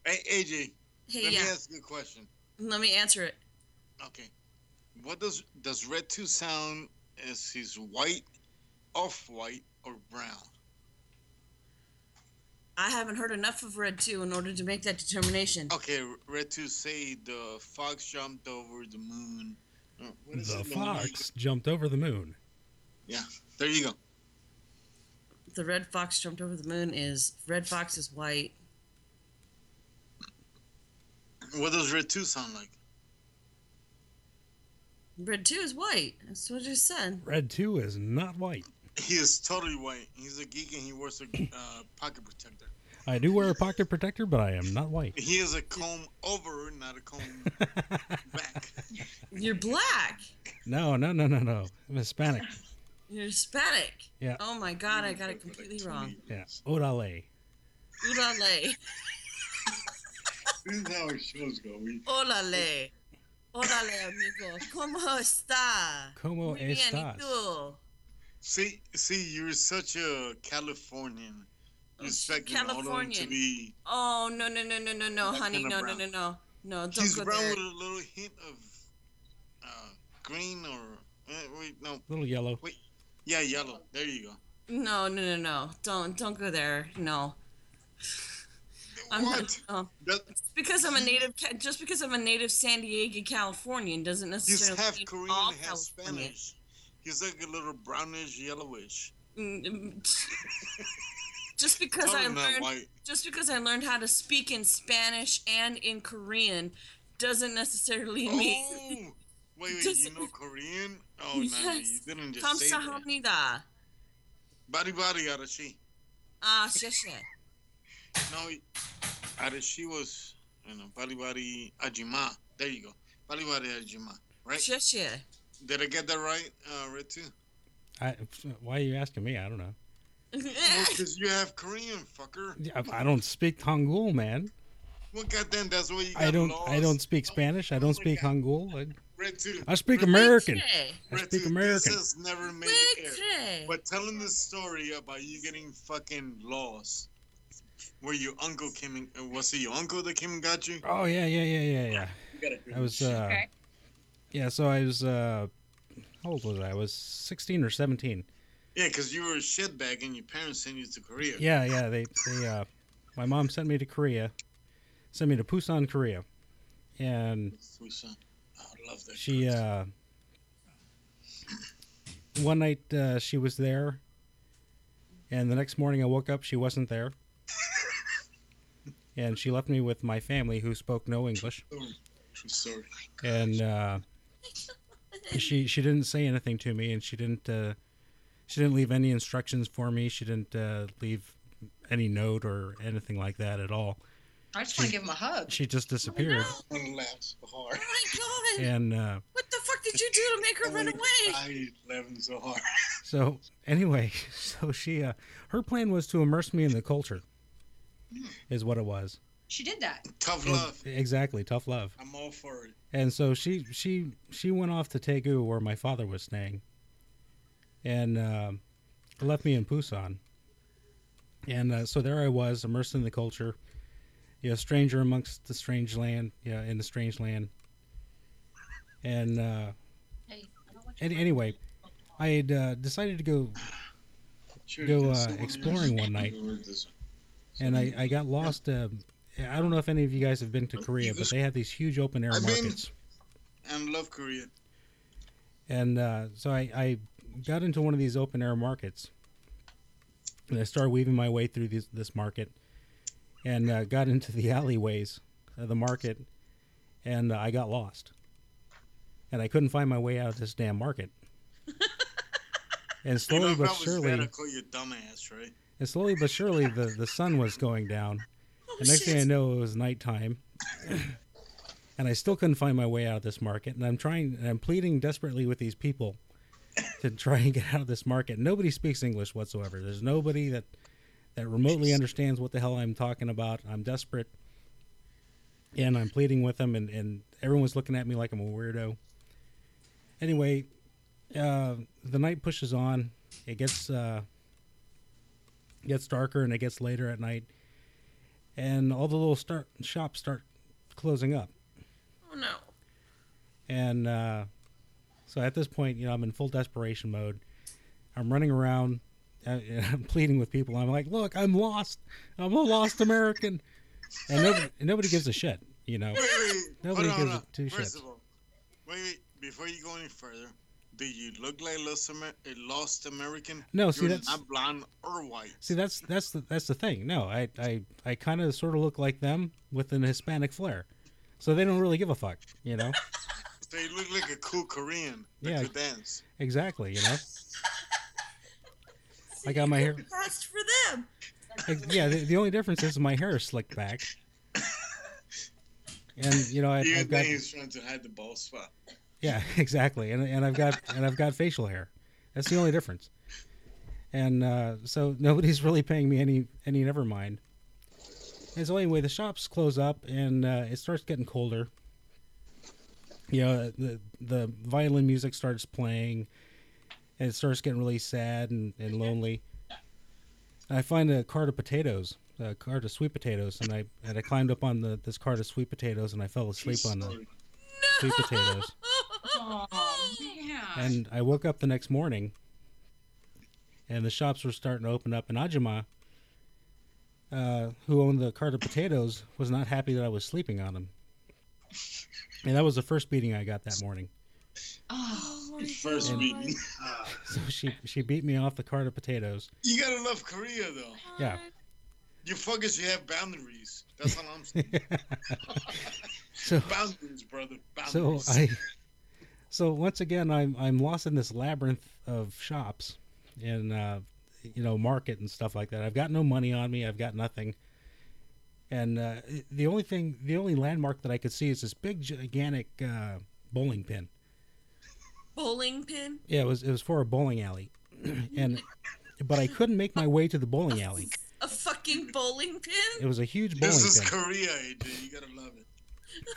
Hey, A J. Hey, let yeah. me ask you a question. Let me answer it. Okay. What does does Red Two sound? Is he's white, off white, or brown? I haven't heard enough of Red Two in order to make that determination. Okay, Red Two say the fox jumped over the moon. What is the fox jumped over the moon. Yeah, there you go. The red fox jumped over the moon is red fox is white. What does Red Two sound like? Red two is white. That's what I just said. Red two is not white. He is totally white. He's a geek and he wears a uh, pocket protector. I do wear a pocket protector, but I am not white. He is a comb over, not a comb back. You're black. No, no, no, no, no. I'm Hispanic. You're Hispanic. Yeah. Oh my God, I got it completely like wrong. Yeah. Orale. Orale. This is how our shows go. We... Orale. Órale, amigo. ¿Cómo está? ¿Cómo estás? See, see, you're such a Californian. You're expecting all of them to be... Oh, no, no, no, no, no, no, honey. No, no, no, no. No, don't He's go brown there. With a little hint of uh, green or... Uh, wait, no. A little yellow. Wait. Yeah, yellow. There you go. No, no, no, no. Don't, don't go there. No. I'm what? Not, no. Just because I'm a native, just because I'm a native San Diego Californian doesn't necessarily. He's half mean Korean, all half California. Spanish. He's like a little brownish, yellowish. just because totally I learned, white. just because I learned how to speak in Spanish and in Korean, doesn't necessarily oh, mean. Oh, wait, wait, you know Korean? Oh yes. No, you didn't just say that. Body, body, arashi. Ah, sheshe. No, Arashi was, you know, Bali Bali Ajima. There you go. Bali Bali Ajima, right? Yes, yeah. Did I get that right, uh, Red two? I, why are you asking me? I don't know. Because you have Korean, fucker. I don't speak Hangul, man. Well, goddamn, that's what you got. I don't. Laws. I don't speak Spanish. I don't speak Hangul. I, Red two. I speak Red American. Two. I speak American. This has never made it air. But telling this story about you getting fucking lost, where your uncle came in. Uh, was it your uncle that came and got you? Oh yeah, yeah, yeah, yeah, yeah. You gotta do I was. Uh, okay. Yeah, so I was. Uh, how old was I? I was sixteen or seventeen. Yeah, because you were a shitbag and your parents sent you to Korea. Yeah, yeah. They, they. Uh, my mom sent me to Korea. Sent me to Busan, Korea, and Busan. Oh, I love that she. Uh, one night uh, she was there, and the next morning I woke up. She wasn't there, and she left me with my family who spoke no English. Oh, I'm sorry. And uh, she she didn't say anything to me, and she didn't uh, she didn't leave any instructions for me. She didn't uh, leave any note or anything like that at all. I just she, want to give him a hug. She just disappeared. Oh, no. I laughed so hard. Oh, my God. And, uh, what the fuck did you do to make her run away? I laughed so hard. So, anyway, so she, uh, her plan was to immerse me in the culture, is what it was. She did that. Tough love. And, exactly, tough love. I'm all for it. And so she she, she went off to Daegu, where my father was staying, and uh, left me in Busan. And uh, so there I was, immersed in the culture. Yeah, you know, stranger amongst the strange land. Yeah, in the strange land. And uh, hey, I don't want you and, anyway, I had uh, decided to go sure, go uh, exploring one night, and I, I got lost. Uh, I don't know if any of you guys have been to Korea, but they have these huge open air I've markets. Been, I love Korea. And uh, so I, I got into one of these open air markets, and I started weaving my way through these, this market. And uh, got into the alleyways of the market, and uh, I got lost. And I couldn't find my way out of this damn market. And slowly you know, but surely, you dumbass, right? And slowly but surely, the, the sun was going down. Oh, the next shit. Thing I know, it was nighttime, and I still couldn't find my way out of this market. And I'm trying, and I'm pleading desperately with these people to try and get out of this market. Nobody speaks English whatsoever. There's nobody that. That remotely understands what the hell I'm talking about. I'm desperate. And I'm pleading with them, and, and everyone's looking at me like I'm a weirdo. Anyway, uh, the night pushes on. It gets uh, gets darker, and it gets later at night. And all the little start, shops start closing up. Oh, no. And uh, so at this point, you know, I'm in full desperation mode. I'm running around. I'm pleading with people. I'm like, look, I'm lost. I'm a lost American. And nobody, nobody gives a shit, you know. Wait, wait, wait. Nobody hold gives on, a two shits. First shit. of all, wait, wait, before you go any further, do you look like a lost American? No, see, You're that's... not blonde or white. See, that's that's the, that's the thing. No, I, I, I kind of sort of look like them with an Hispanic flair. So they don't really give a fuck, you know. So you look like a cool Korean that yeah, could dance. Exactly, you know. I got my hair. Lost for them. Yeah, the, the only difference is my hair is slicked back. And you know, I, I've got. He's trying to hide the bald spot. Yeah, exactly, and and I've got and I've got facial hair. That's the only difference. And uh, so nobody's really paying me any any never mind. And so anyway, the shops close up, and uh, it starts getting colder. You know, the the violin music starts playing. And it starts getting really sad and, and lonely. And I find a cart of potatoes, a cart of sweet potatoes, and I and I climbed up on the this cart of sweet potatoes, and I fell asleep on the no! sweet potatoes. Oh, man. And I woke up the next morning, and the shops were starting to open up. And Ajima, uh, who owned the cart of potatoes, was not happy that I was sleeping on them. And that was the first beating I got that morning. Oh. First and, beating. So she she beat me off the cart of potatoes. You gotta love Korea though. Yeah. You fuckers, you have boundaries. That's all I'm saying. So, boundaries, brother. Boundaries. So I. So once again, I'm I'm lost in this labyrinth of shops, and uh, you know, market and stuff like that. I've got no money on me. I've got nothing. And uh, the only thing, the only landmark that I could see is this big gigantic uh, bowling pin. Bowling pin? Yeah, it was it was for a bowling alley, and but I couldn't make my way to the bowling alley. A fucking bowling pin? It was a huge bowling pin. This is pin. Korea, dude. You gotta love it.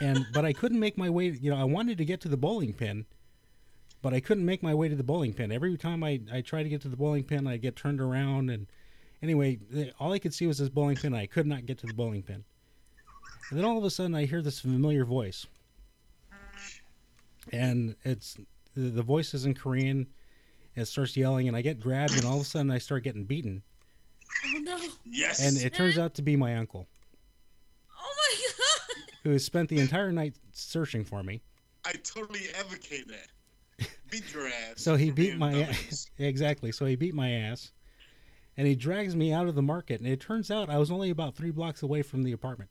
And but I couldn't make my way. You know, I wanted to get to the bowling pin, but I couldn't make my way to the bowling pin. Every time I I try to get to the bowling pin, I get turned around. And anyway, all I could see was this bowling pin. I could not get to the bowling pin. And then all of a sudden, I hear this familiar voice, and it's the, the voice is in Korean. And it starts yelling, and I get grabbed, and all of a sudden, I start getting beaten. Oh no! Yes. And it turns out to be my uncle. Oh my god! Who has spent the entire night searching for me. I totally advocate that. Beat your ass. So he beat my ass. Exactly. So he beat my ass, and he drags me out of the market. And it turns out I was only about three blocks away from the apartment.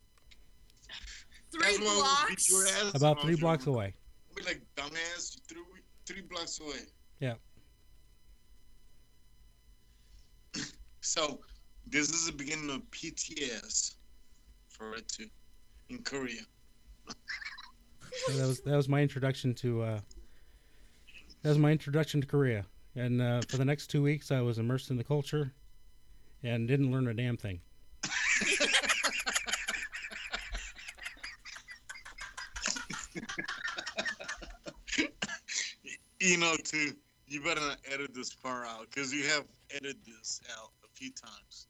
Three blocks? About three blocks away. Be like dumbass, three, three blocks away. Yeah. So, this is the beginning of P T S for Red Two in Korea. So that was that was my introduction to uh, that was my introduction to Korea, and uh, for the next two weeks, I was immersed in the culture, and didn't learn a damn thing. Eno, too, you better not edit this far out, because you have edited this out a few times.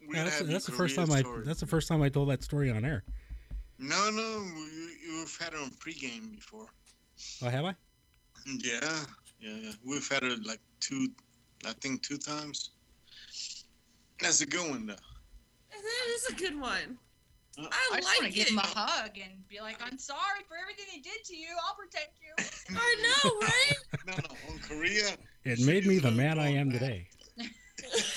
Yeah, that's that's the first time story. I that's the first time I told that story on air. No, no, we, we've had it on pregame before. Oh, have I? Yeah, yeah, yeah. We've had it like two, I think two times. That's a good one, though. That is a good one. I, I just like want to give him a hug and be like, I'm sorry for everything he did to you. I'll protect you. I know, right? No, no. In Korea, it made me the man I am today. That's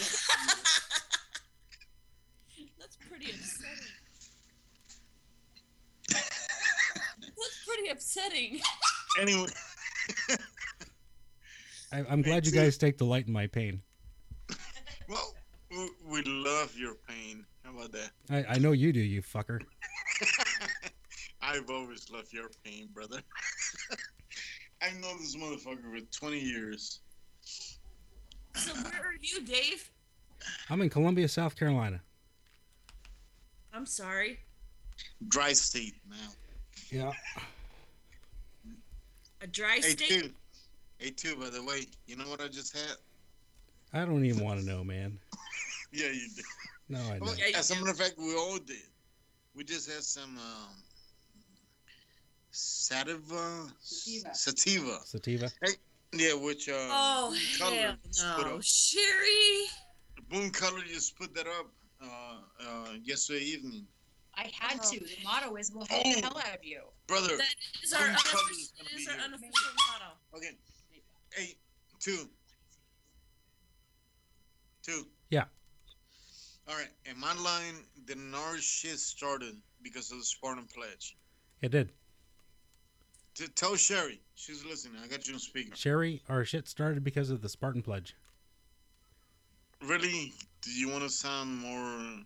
pretty upsetting. That's pretty upsetting. Anyway. I, I'm glad you guys take delight in my pain. Well, we love your pain. How about that? I, I know you do, you fucker. I've always loved your pain, brother. I know this motherfucker for twenty years. So where are you, Dave? I'm in Columbia, South Carolina. I'm sorry. Dry state now. Yeah. A dry state? Hey, too. Hey, too, by the way, you know what I just had? I don't even want to know, man. Yeah, you do. No, I don't. Yeah, as a matter of fact, we all did. We just had some um, sativa, sativa, sativa, sativa. Hey, yeah, which uh, oh hell no, Sherry. Boone Color just put that up uh, uh, yesterday evening. I had oh. to. The motto is, "We'll hang oh. the hell out of you, brother." That is our, unofficial, is our unofficial motto. Okay. Hey, two, two. Yeah. All right, in my line, the North shit started because of the Spartan Pledge. It did. To tell Sherry. She's listening. I got you on speaker. Sherry, our shit started because of the Spartan Pledge. Really? Do you want to sound more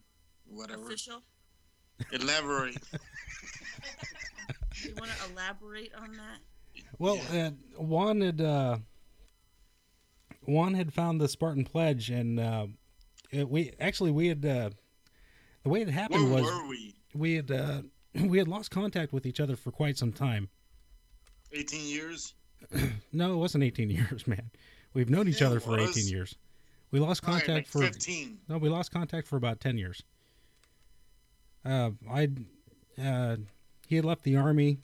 whatever? Official? Elaborate. Do you want to elaborate on that? Well, yeah. uh, Juan, had, uh, Juan had found the Spartan Pledge and... Uh, It, we actually we had uh, the way it happened Where was were we? we had uh, we had lost contact with each other for quite some time. Eighteen years? No, it wasn't eighteen years, man. We've known each yeah, other for eighteen years. We lost contact right, like for fifteen. No, we lost contact for about ten years. Uh, I uh, he had left the army.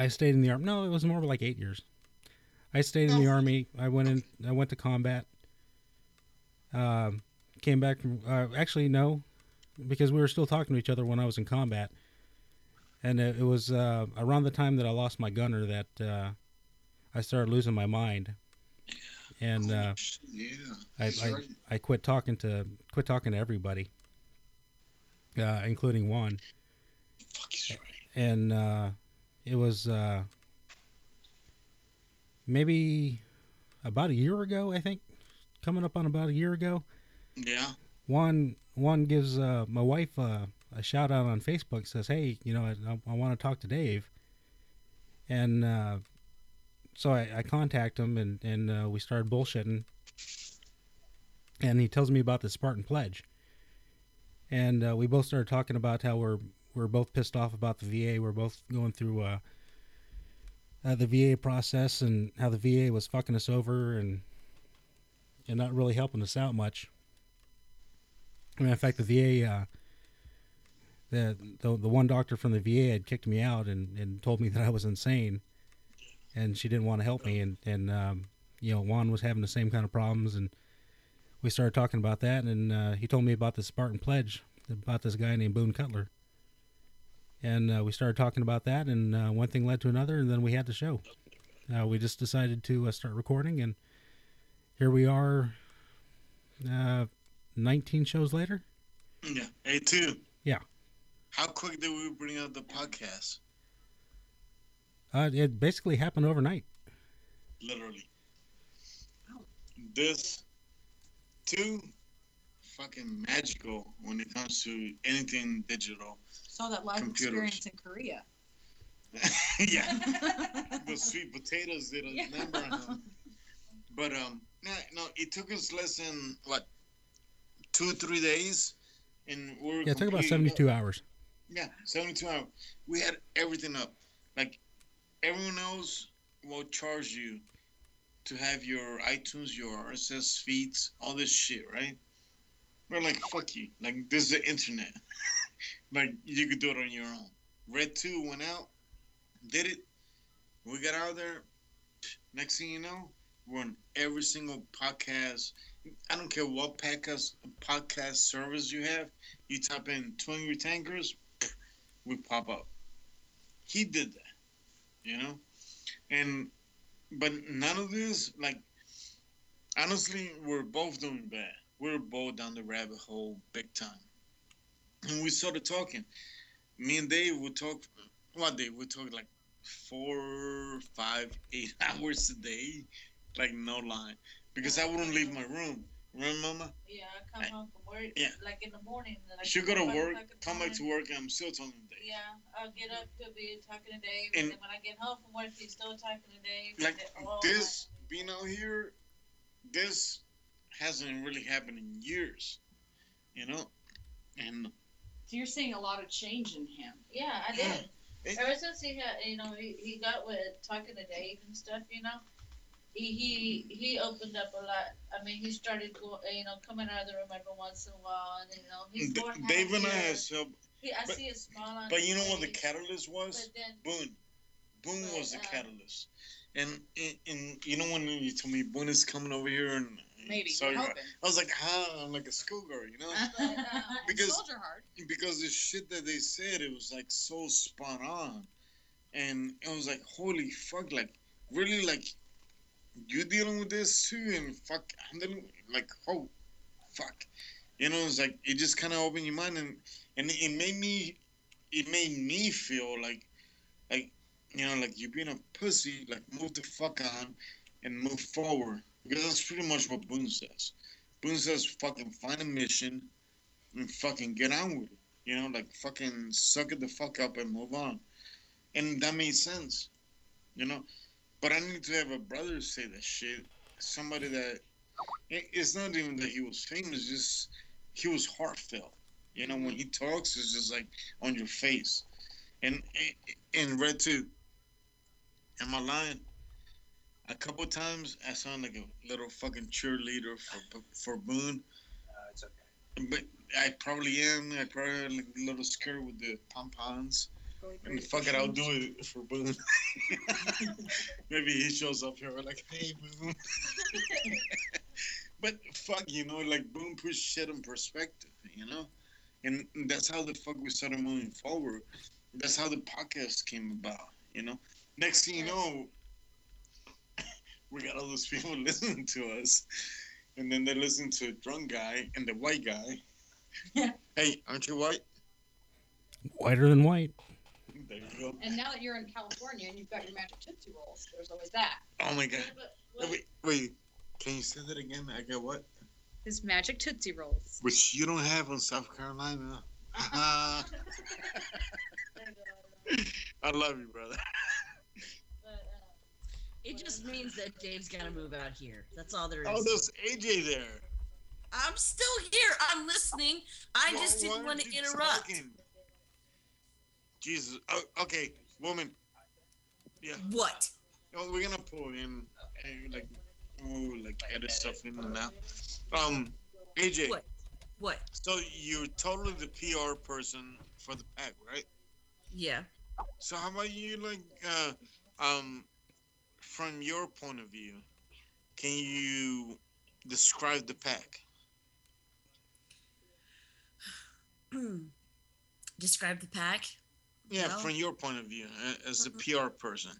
I stayed in the army. No, it was more like eight years. I stayed in oh. the army. I went in. I went to combat. Um, came back from, uh, actually, no, because we were still talking to each other when I was in combat. And it, it was, uh, around the time that I lost my gunner that, uh, I started losing my mind. And, uh, yeah. I, I, I quit talking to, quit talking to everybody, uh, including Juan. And, uh, it was, uh, maybe about a year ago, I think. Coming up on about a year ago. Yeah. Juan, Juan gives uh, my wife uh, a shout out on Facebook. Says, hey, you know, I, I want to talk to Dave. And uh, so I, I contact him and, and uh, we started bullshitting. and he tells me about the Spartan Pledge. And uh, we both started talking about how we're we're both pissed off about the V A. We're both going through uh, uh, the V A process and how the V A was fucking us over and and not really helping us out much. I mean, in fact, the V A, uh, the, the the one doctor from the V A had kicked me out and, and told me that I was insane, and she didn't want to help me. And and um, you know, Juan was having the same kind of problems, and we started talking about that. And uh, he told me about the Spartan Pledge, about this guy named Boone Cutler. And uh, we started talking about that, and uh, one thing led to another, and then we had the show. Uh, we just decided to uh, start recording, and here we are, uh, nineteen shows later. Yeah, A two. Yeah. How quick did we bring out the podcast? Uh, it basically happened overnight. Literally. This too fucking magical when it comes to anything digital. Saw that live computers. Experience in Korea. Yeah. The sweet potatoes did a yeah. number on them. But um, no, no, it took us less than what, two, three days, and we we're yeah, it took about seventy-two up. hours. Yeah, seventy-two hours. We had everything up. Like everyone else will charge you to have your iTunes, your R S S feeds, all this shit, right? We're like, fuck you. Like, this is the internet. Like, you could do it on your own. Red Two went out, did it. We got out of there. Next thing you know, we're on every single podcast. I don't care what podcast podcast service you have. You type in Twin Tankers, we pop up. He did that, you know? And, but none of this, like, honestly, we're both doing bad. We're both down the rabbit hole big time. And we started talking. Me and Dave would talk, one day we talk like four, five, eight hours a day. Like, no lie. Because I wouldn't leave my room. Remember, Mama? Yeah, I come I, home from work, yeah. like, in the morning. Like She'll go to work, come back to work, and I'm still talking to Dave. Yeah, I'll get up, he'll be talking to Dave, and, and then when I get home from work, he's still talking to Dave. Like, this, night. being out here, this hasn't really happened in years, you know? And so you're seeing a lot of change in him. Yeah, I did. Yeah. It, Ever since he had, you know, he, he got with talking to Dave and stuff, you know? He, he he opened up a lot. I mean, he started go, you know coming out of the room every once in a while, and you know he's more happy. Dave and I have helped. I but, see a smile on. But you know what the catalyst was? Then, Boone. Boone but, was the uh, catalyst, and, and and you know when you told me Boone is coming over here and maybe sorry, I was like, huh, I'm like a schoolgirl, you know? But, uh, because soldier heart. Because the shit that they said, it was like so spot on, and it was like holy fuck, like really like. You dealing with this too, and fuck, I'm dealing like, oh, fuck, you know, it's like it just kind of opened your mind, and and it made me, it made me feel like, like, you know, like you're being a pussy, like move the fuck on, and move forward, because that's pretty much what Boone says. Boone says, fucking find a mission, and fucking get on with it, you know, like fucking suck it the fuck up and move on, and that made sense, you know. But I need to have a brother say that shit. Somebody that, it's not even that he was famous, just he was heartfelt. You know, when he talks, it's just like on your face. And in Red Two, am I lying? A couple of times I sound like a little fucking cheerleader for for Boone. Uh, it's okay. But I probably am. I probably like a little scared with the pom poms. And fuck it, I'll do it for Boone. Maybe he shows up here, we're like, hey, Boone. But fuck, you know, like, Boone put shit in perspective, you know? And that's how the fuck we started moving forward. That's how the podcast came about, you know? Next thing you know, we got all those people listening to us. And then they listen to a drunk guy and the white guy. Yeah. Hey, aren't you white? Whiter than white. There you go. And now that you're in California and you've got your magic Tootsie Rolls, there's always that. Oh my God. What? Wait, wait, can you say that again? I got what? His magic Tootsie Rolls. Which you don't have in South Carolina. Uh-huh. I love you, brother. But, uh, it just means that Dave's got to move out here. That's all there is. Oh, there's A J there. I'm still here. I'm listening. I well, just didn't want to interrupt. Talking? Jesus. Oh, okay, woman. Yeah. What? Oh, we're gonna pull in and like, ooh, like edit stuff in and out. Um, A J. What? What? So you're totally the P R person for the pack, right? Yeah. So how about you, like, uh, um, from your point of view, can you describe the pack? Describe the pack? Yeah, well, from your point of view, as a P R person.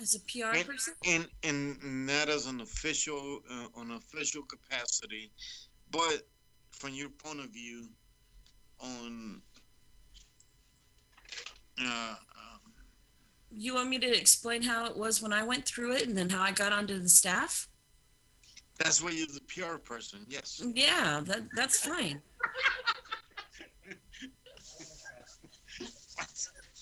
As a P R and, person? And, and and not as an official, uh, on official capacity, but from your point of view, on. Uh, um, you want me to explain how it was when I went through it, and then how I got onto the staff? That's why you're the P R person, yes. Yeah, that that's fine.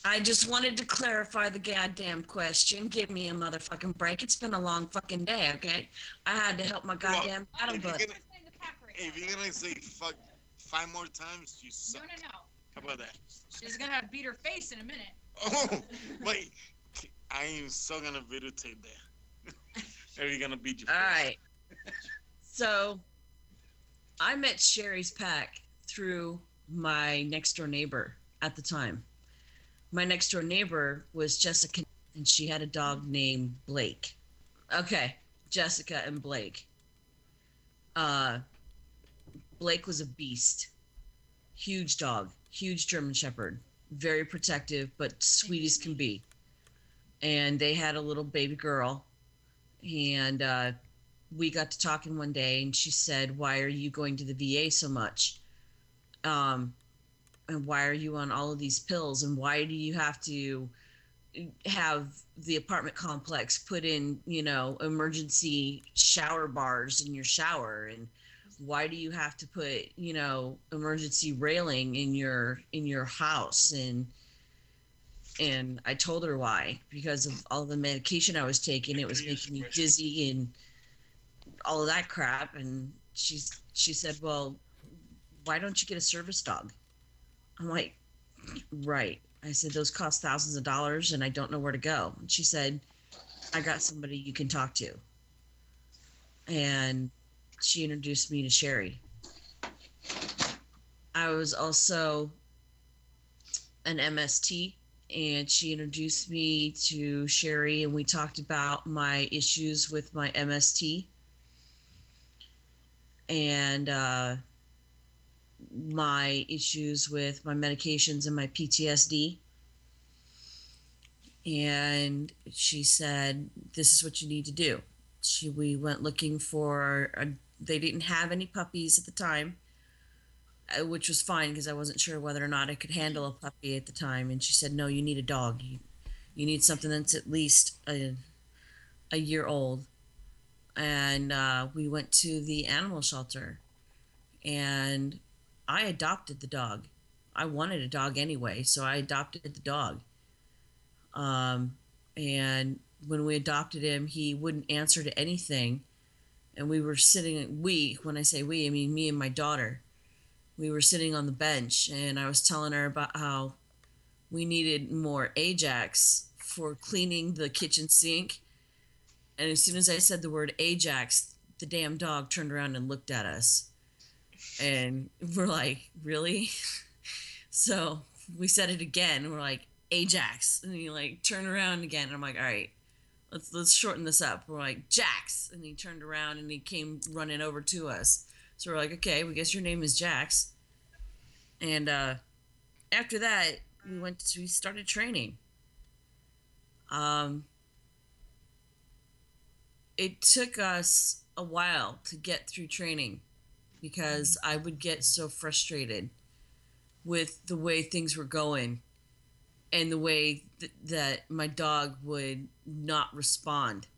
I just wanted to clarify the goddamn question. Give me a motherfucking break. It's been a long fucking day, okay? I had to help my goddamn well, bottom butt. If you're gonna say fuck five more times, you suck. No, no, no. How about that? She's gonna beat her face in a minute. Oh, wait. I am so gonna videotape that. Are you gonna beat your face? All right. So, I met Sherry's Pack through my next door neighbor at the time. My next door neighbor was Jessica, and she had a dog named Blake. Okay, Jessica and Blake. Uh, Blake was a beast. Huge dog, huge German Shepherd, very protective, but sweet as can be. And they had a little baby girl, and uh, we got to talking one day, and she said, "Why are you going to the V A so much? Um, and why are you on all of these pills? And why do you have to have the apartment complex put in, you know, emergency shower bars in your shower? And why do you have to put, you know, emergency railing in your in your house?" And and I told her why, because of all the medication I was taking, it was making me dizzy and all of that crap. And she she said, "Well, why don't you get a service dog?" I'm like, "Right." I said, "Those cost thousands of dollars and I don't know where to go." And she said, "I got somebody you can talk to." And she introduced me to Sherry. I was also an M S T, and she introduced me to Sherry, and we talked about my issues with my M S T. And uh, my issues with my medications and my P T S D. And she said, "This is what you need to do." She, we went looking for, a, they didn't have any puppies at the time, which was fine because I wasn't sure whether or not I could handle a puppy at the time. And she said, "No, you need a dog. You, you need something that's at least a, a year old." And uh, we went to the animal shelter, and I adopted the dog. I wanted a dog anyway, so I adopted the dog. Um, and when we adopted him, he wouldn't answer to anything. And we were sitting, we, when I say we, I mean me and my daughter, we were sitting on the bench, and I was telling her about how we needed more Ajax for cleaning the kitchen sink. And as soon as I said the word Ajax, the damn dog turned around and looked at us. And we're like, "Really?" So we said it again, and we're like, "Ajax." And he like turned around again. And I'm like, "All right, let's let's shorten this up." We're like, "Jax." And he turned around and he came running over to us. So we're like, "Okay, we guess your name is Jax." And uh, after that, we went to, we started training. Um. It took us a while to get through training because I would get so frustrated with the way things were going and the way th- that my dog would not respond.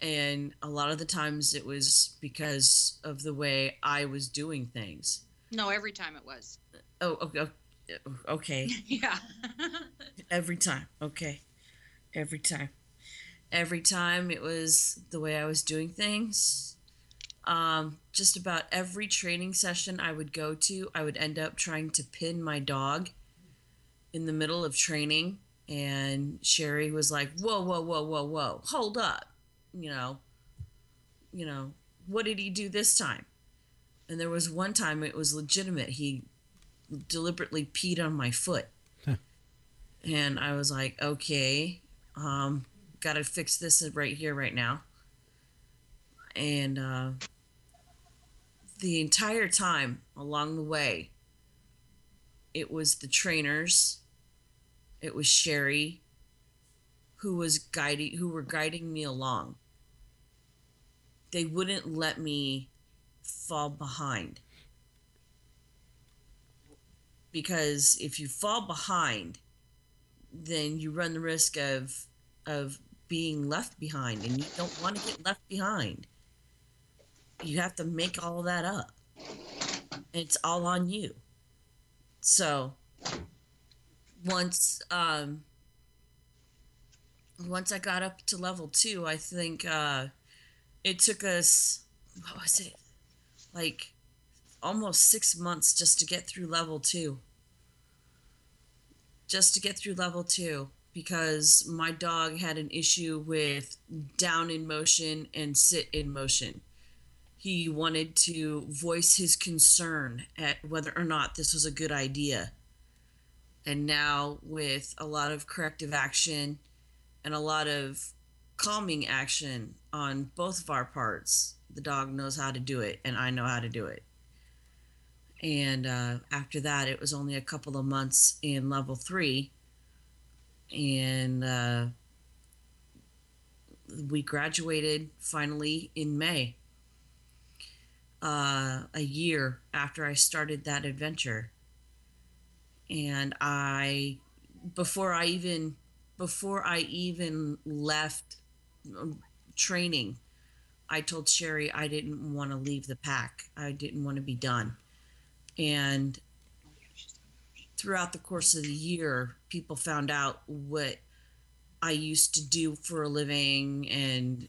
And a lot of the times it was because of the way I was doing things. No, every time it was. Oh, okay. okay. Yeah. Every time. Okay. Every time. Every time it was the way I was doing things. Um, just about every training session I would go to, I would end up trying to pin my dog in the middle of training. And Sherry was like, whoa, whoa, whoa, whoa, whoa, hold up. You know, you know, what did he do this time? And there was one time it was legitimate. He deliberately peed on my foot. Huh. And I was like, okay, um, got to fix this right here, right now. And uh, the entire time along the way, it was the trainers, it was Sherry, who was guiding, who were guiding me along. They wouldn't let me fall behind, because if you fall behind, then you run the risk of of being left behind, and you don't want to get left behind. You have to make all that up. It's all on you. So once um, once I got up to level two, I think uh, it took us, what was it? Like almost six months just to get through level two. Just to get through level two. Because my dog had an issue with down in motion and sit in motion. He wanted to voice his concern at whether or not this was a good idea. And now with a lot of corrective action and a lot of calming action on both of our parts, the dog knows how to do it and I know how to do it. And uh, after that, it was only a couple of months in level three. And uh, we graduated finally in May, uh, a year after I started that adventure. And I, before I even, before I even left training, I told Sherry I didn't want to leave the pack. I didn't want to be done. And throughout the course of the year, people found out what I used to do for a living and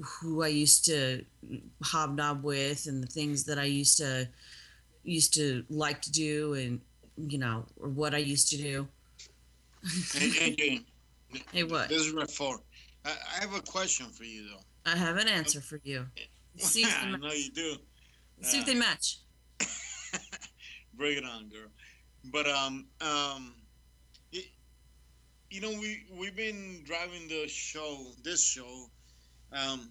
who I used to hobnob with and the things that I used to used to like to do and, you know, or what I used to do. Hey, hey, hey. Hey, what? This is Red Four. I, I have a question for you, though. I have an answer for you. See if they match. I know you do. Uh, See if they match. Bring it on, girl. But, um, um, it, you know, we, we've been driving the show, this show, um,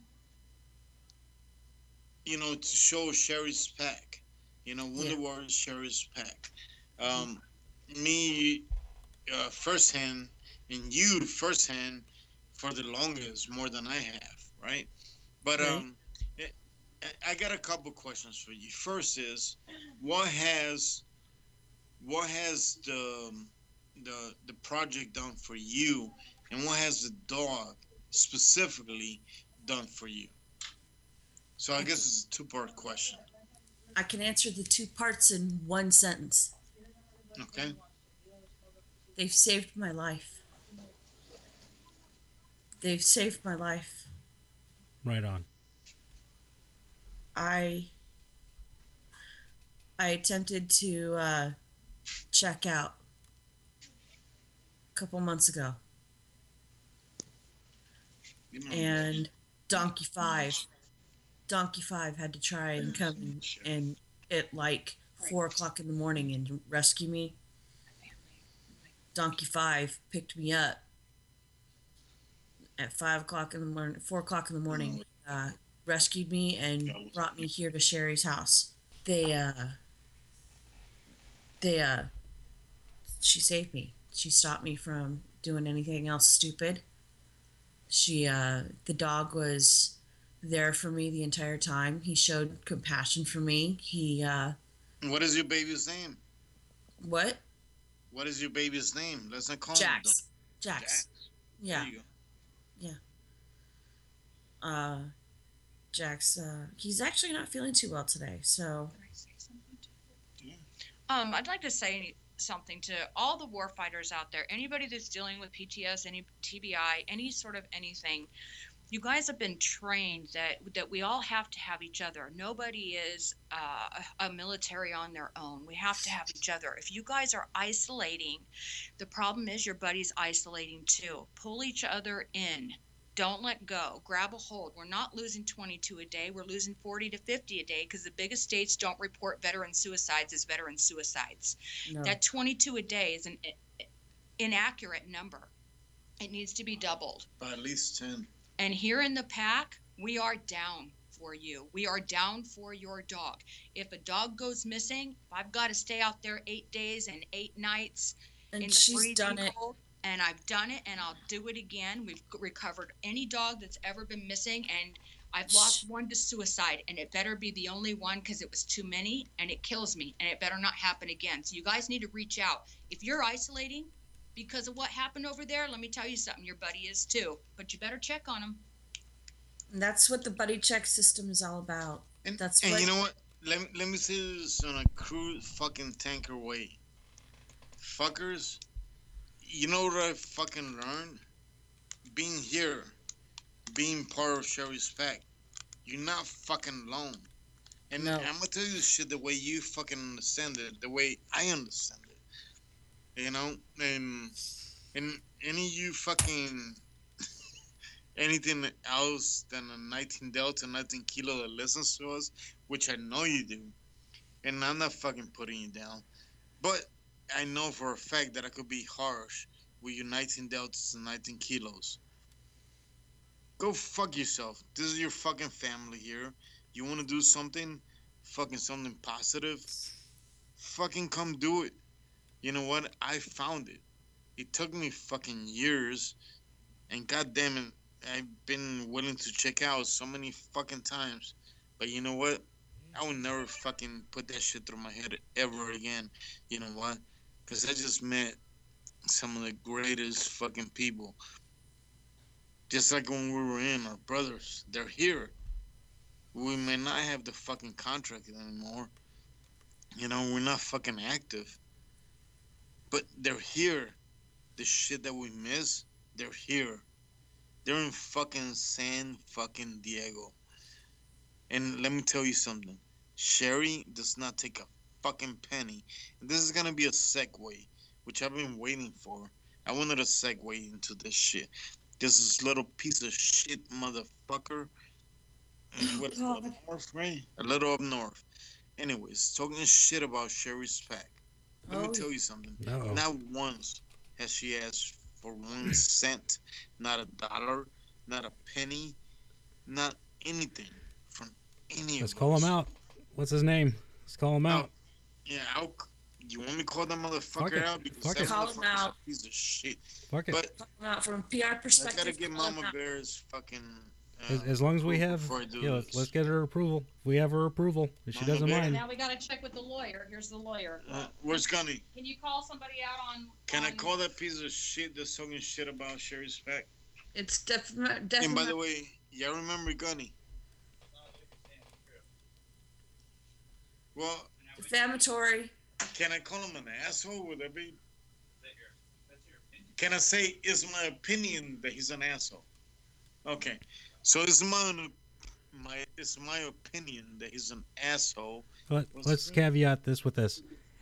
you know, to show Sherry's Pack, you know, Wounded yeah. Warrior Sherry's Pack. Um, me, uh, firsthand, and you firsthand for the longest, more than I have, right? But, right. um, it, I got a couple questions for you. First is, what has... What has the the the project done for you, and what has the dog specifically done for you? So I guess it's a two-part question. I can answer the two parts in one sentence. Okay. They've saved my life. They've saved my life. Right on. I I attempted to... Uh, check out a couple months ago, and Donkey Five Donkey Five had to try and come and at like four o'clock in the morning and rescue me. Donkey Five picked me up at five o'clock in the morning four o'clock in the morning, uh, rescued me and brought me here to Sherry's house. They uh They, uh, she saved me. She stopped me from doing anything else stupid. She, uh, the dog was there for me the entire time. He showed compassion for me. He, uh... What is your baby's name? What? What is your baby's name? Let's not call him Jax. Jax. Jax. Yeah. There you go. Yeah. Uh, Jax, uh, he's actually not feeling too well today, so... Um, I'd like to say something to all the warfighters out there, anybody that's dealing with P T S D, any T B I, any sort of anything. you guys have been trained that that we all have to have each other. Nobody is uh, a, a military on their own. We have to have each other. If you guys are isolating, the problem is your buddy's isolating too. Pull each other in. Don't let go. Grab a hold. We're not losing twenty-two a day. We're losing forty to fifty a day because the biggest states don't report veteran suicides as veteran suicides. No. That twenty-two a day is an inaccurate number. It needs to be doubled. By at least ten. And here in the pack, we are down for you. We are down for your dog. If a dog goes missing, if I've got to stay out there eight days and eight nights and in the she's freezing done it. cold, and I've done it, and I'll do it again. We've recovered any dog that's ever been missing, and I've lost one to suicide, and it better be the only one because it was too many, and it kills me, and it better not happen again. So you guys need to reach out. If you're isolating because of what happened over there, let me tell you something, your buddy is too, but you better check on him. And that's what the buddy check system is all about. And, that's and what- you know what? Let, let me say this on a crude fucking tanker way. Fuckers... You know what I fucking learned? Being here, being part of Sherry's Pack, you're not fucking alone. And no. I'm going to tell you this shit the way you fucking understand it, the way I understand it. You know? And, and any of you fucking... anything else than a nineteen Delta, nineteen Kilo that listens to us, which I know you do. And I'm not fucking putting you down. But... I know for a fact that I could be harsh with you nineteen Deltas and nineteen Kilos. Go fuck yourself. This is your fucking family here. You want to do something, fucking something positive, fucking come do it. You know what? I found it. It took me fucking years, and goddamn it, I've been willing to check out so many fucking times. But you know what? I would never fucking put that shit through my head ever again. You know what? Because I just met some of the greatest fucking people. Just like when we were in, our brothers, they're here. We may not have the fucking contract anymore. You know, we're not fucking active. But they're here. The shit that we miss, they're here. They're in fucking San fucking Diego. And let me tell you something. Sherry does not take a fucking penny. And this is going to be a segue, which I've been waiting for. I wanted a segue into this shit. There's this little piece of shit motherfucker. What, up north, right? A little up north. Anyways, talking shit about Sherry's Pack. Let oh. me tell you something. Uh-oh. Not once has she asked for one cent, not a dollar, not a penny, not anything. Let's call him out. What's his name? Let's call him out. Yeah, I'll, you want me to call that motherfucker out? Because that call him out. He's a shit. Fuck it. But out from a P R perspective. I gotta get Mama Bear's fucking. Uh, as, as long as we have, yeah, let's, let's get her approval. We have her approval. If she Mama doesn't Bear. mind. Now we gotta check with the lawyer. Here's the lawyer. Uh, where's Gunny? Can you call somebody out on? Can on... I call that piece of shit that's talking shit about Sherry's Pack? It's definitely. Def- and by the way, y'all remember Gunny? Well, defamatory. Can I call him an asshole? Would that be? That's your, that's your opinion. Can I say it's my opinion that he's an asshole? Okay, so it's my my it's my opinion that he's an asshole. Let, let's caveat this with this.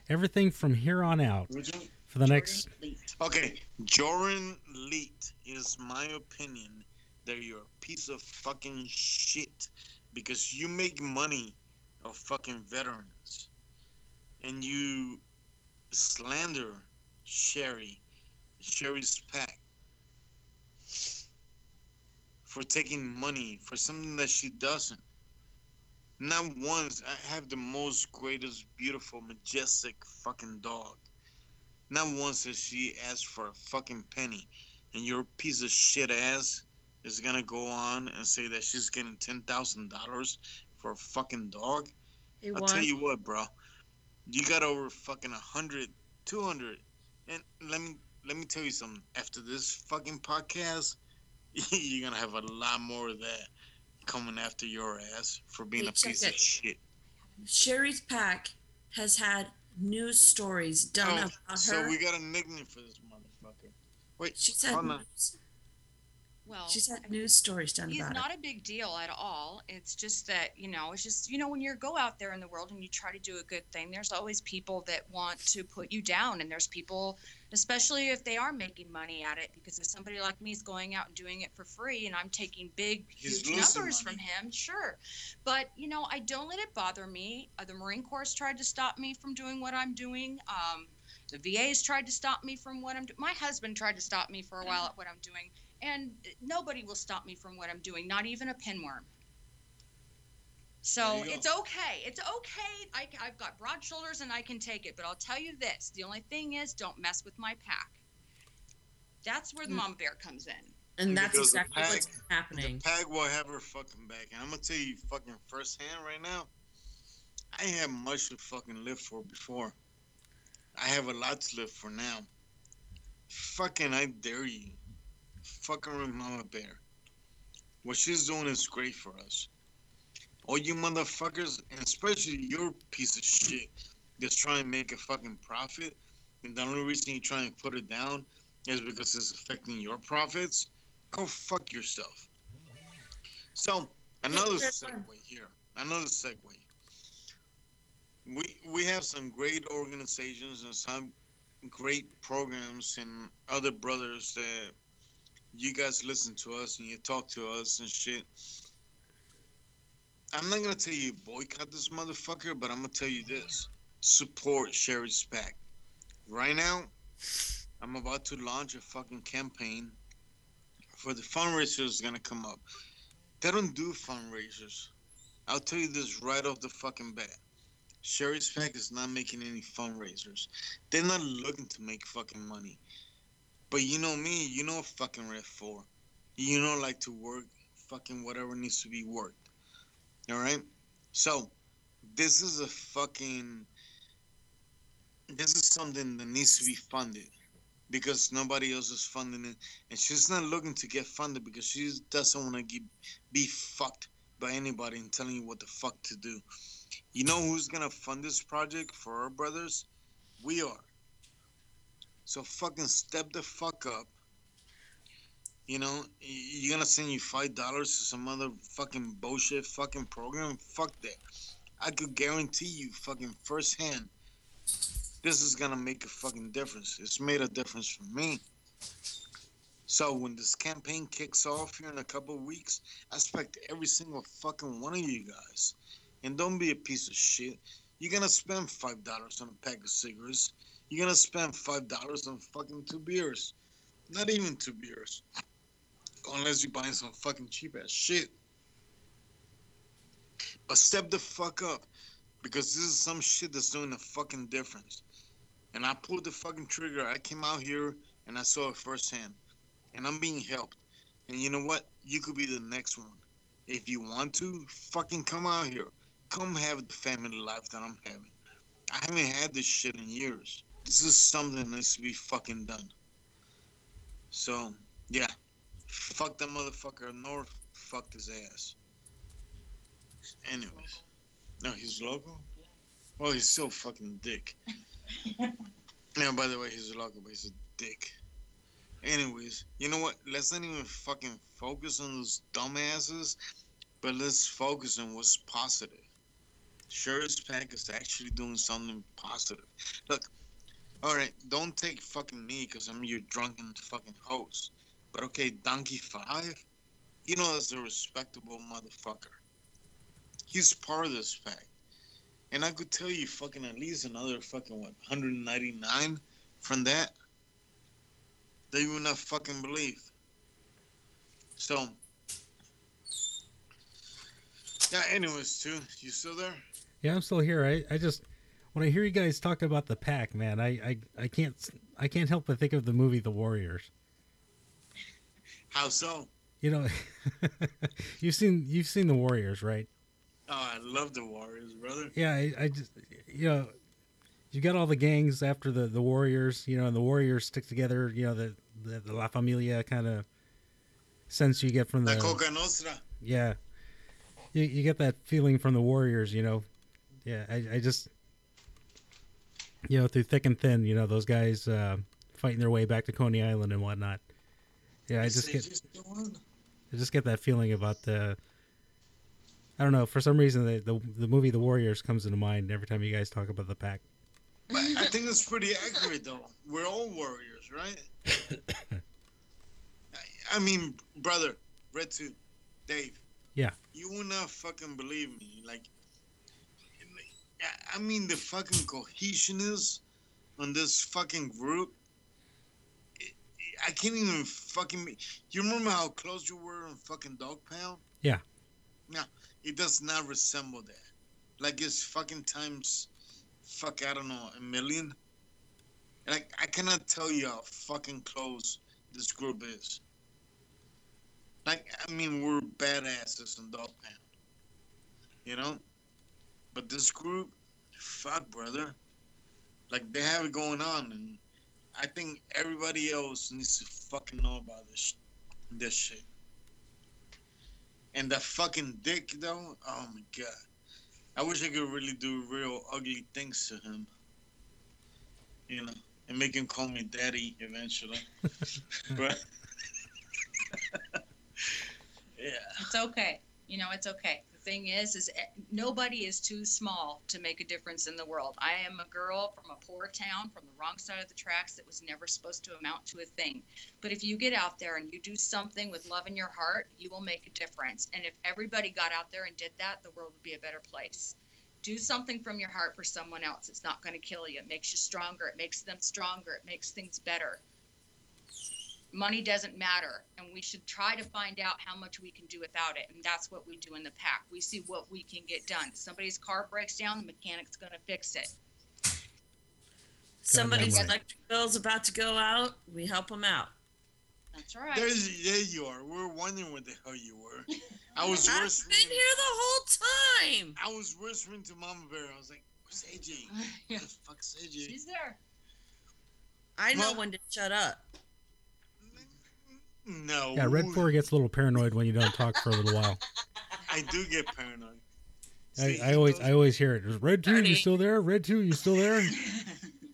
Everything from here on out for the Jordan next. Leet. Okay, Jordan Leet is my opinion that you're a piece of fucking shit because you make money of fucking veterans, and you slander Sherry, Sherry's Pack, for taking money for something that she doesn't. Not once. I have the most greatest, beautiful, majestic fucking dog. Not once has she asked for a fucking penny, and your piece of shit ass is gonna go on and say that she's getting ten thousand dollars. For a fucking dog? It I'll won. tell you what, bro. You got over fucking one hundred, two hundred. And let me let me tell you something. After this fucking podcast, you're going to have a lot more of that coming after your ass for being hey, a piece it. of shit. Sherry's Pack has had news stories done oh, about so her. So we got a nickname for this motherfucker. Wait, she said news. Well, she's had news stories done about it. It's not a big deal at all. It's just that, you know, it's just, you know, when you go out there in the world and you try to do a good thing, there's always people that want to put you down. And there's people, especially if they are making money at it, because if somebody like me is going out and doing it for free and I'm taking big, huge numbers from him, sure. But, you know, I don't let it bother me. Uh, the Marine Corps tried to stop me from doing what I'm doing. Um, the V A's tried to stop me from what I'm doing. My husband tried to stop me for a while at what I'm doing. And nobody will stop me from what I'm doing, not even a pinworm. So it's okay. It's okay. I, I've got broad shoulders and I can take it. But I'll tell you this. The only thing is, don't mess with my pack. That's where the mm. mama bear comes in. And that's because exactly pack, what's happening. The pack will have her fucking back. And I'm going to tell you fucking firsthand right now, I ain't had much to fucking live for before. I have a lot to live for now. Fucking I dare you. Fucking with Mama Bear. What she's doing is great for us. All you motherfuckers, and especially your piece of shit that's trying to make a fucking profit, and the only reason you're trying to put it down is because it's affecting your profits, go fuck yourself. So, another segue here. Another segue. We, we have some great organizations and some great programs and other brothers that you guys listen to us and you talk to us and shit. I'm not going to tell you boycott this motherfucker, but I'm going to tell you this. Support Sherry's Pack. Right now, I'm about to launch a fucking campaign for the fundraisers going to come up. They don't do fundraisers. I'll tell you this right off the fucking bat. Sherry's Pack is not making any fundraisers. They're not looking to make fucking money. But you know me, you know fucking Red Four. You know like to work fucking whatever needs to be worked. Alright? So, this is a fucking... This is something that needs to be funded. Because nobody else is funding it. And she's not looking to get funded because she doesn't want to get be fucked by anybody and telling you what the fuck to do. You know who's going to fund this project for our brothers? We are. So fucking step the fuck up. You know, you're going to send you five dollars to some other fucking bullshit fucking program? Fuck that. I could guarantee you fucking firsthand, this is going to make a fucking difference. It's made a difference for me. So when this campaign kicks off here in a couple of weeks, I expect every single fucking one of you guys. And don't be a piece of shit. You're going to spend five dollars on a pack of cigarettes. You're going to spend five dollars on fucking two beers. Not even two beers. Unless you're buying some fucking cheap-ass shit. But step the fuck up. Because this is some shit that's doing a fucking difference. And I pulled the fucking trigger. I came out here and I saw it firsthand. And I'm being helped. And you know what? You could be the next one. If you want to, fucking come out here. Come have the family life that I'm having. I haven't had this shit in years. This is something that needs to be fucking done. So, yeah. Fuck that motherfucker North. Fucked his ass. Anyways. No, his local? Well, he's so fucking dick. Yeah, by the way, he's a local, but he's a dick. Anyways, you know what? Let's not even fucking focus on those dumbasses, but let's focus on what's positive. Sherry's Pack is actually doing something positive. Look, all right, don't take fucking me because I'm your drunken fucking host. But okay, Donkey Five, you know that's a respectable motherfucker. He's part of this pack. And I could tell you fucking at least another fucking, what, one hundred ninety-nine from that? That you would not fucking believe. So, yeah, anyways, too, you still there? Yeah, I'm still here. I, I just, when I hear you guys talk about the pack, man, I, I, I can't I can't help but think of the movie The Warriors. How so? You know, you've seen you've seen The Warriors, right? Oh, I love The Warriors, brother. Yeah, I, I just, you know, you got all the gangs after the, the Warriors, you know, and the Warriors stick together, you know, the, the, the La Familia kind of sense you get from the... La Coca Nostra. Yeah. You you get that feeling from the Warriors, you know. Yeah, I, I just, you know, through thick and thin, you know, those guys uh, fighting their way back to Coney Island and whatnot. Yeah, I just get I just get that feeling about the. I don't know. For some reason, the, the the movie The Warriors comes into mind every time you guys talk about the pack. I think that's pretty accurate, though. We're all warriors, right? I, I mean, brother, Red Two, Dave. Yeah. You will not fucking believe me. Like, I mean, the fucking cohesion is on this fucking group. I can't even fucking... You remember how close you were on fucking Dog Pound? Yeah. No, it does not resemble that. Like, it's fucking times... Fuck, I don't know, a million? Like, I cannot tell you how fucking close this group is. Like, I mean, we're badasses on Dog Pound. You know? But this group... Fuck, brother. Like, they have it going on, and... I think everybody else needs to fucking know about this, this shit. And that fucking dick, though, oh my god. I wish I could really do real ugly things to him. You know, and make him call me daddy eventually. But yeah. It's okay. You know, it's okay. Thing is, is nobody is too small to make a difference in the world. I am a girl from a poor town, from the wrong side of the tracks that was never supposed to amount to a thing. But if you get out there and you do something with love in your heart, you will make a difference. And if everybody got out there and did that, the world would be a better place. Do something from your heart for someone else. It's not going to kill you. It makes you stronger. It makes them stronger. It makes things better. Money doesn't matter, and we should try to find out how much we can do without it, and that's what we do in the pack. We see what we can get done. If somebody's car breaks down, the mechanic's going to fix it. Somebody's electric bill's about to go out, we help them out. That's right. There's, there you are. We were wondering what the hell you were. I was I've whispering. I've been here the whole time. I was whispering to Mama Bear. I was like, where's A J? Yeah. Where the fuck's A J? She's there. I know well, when to shut up. No. Yeah, Red Four gets a little paranoid when you don't talk for a little while. I do get paranoid. See, I, I always, I always hear it. Red Two, you still there? Red Two, you still there?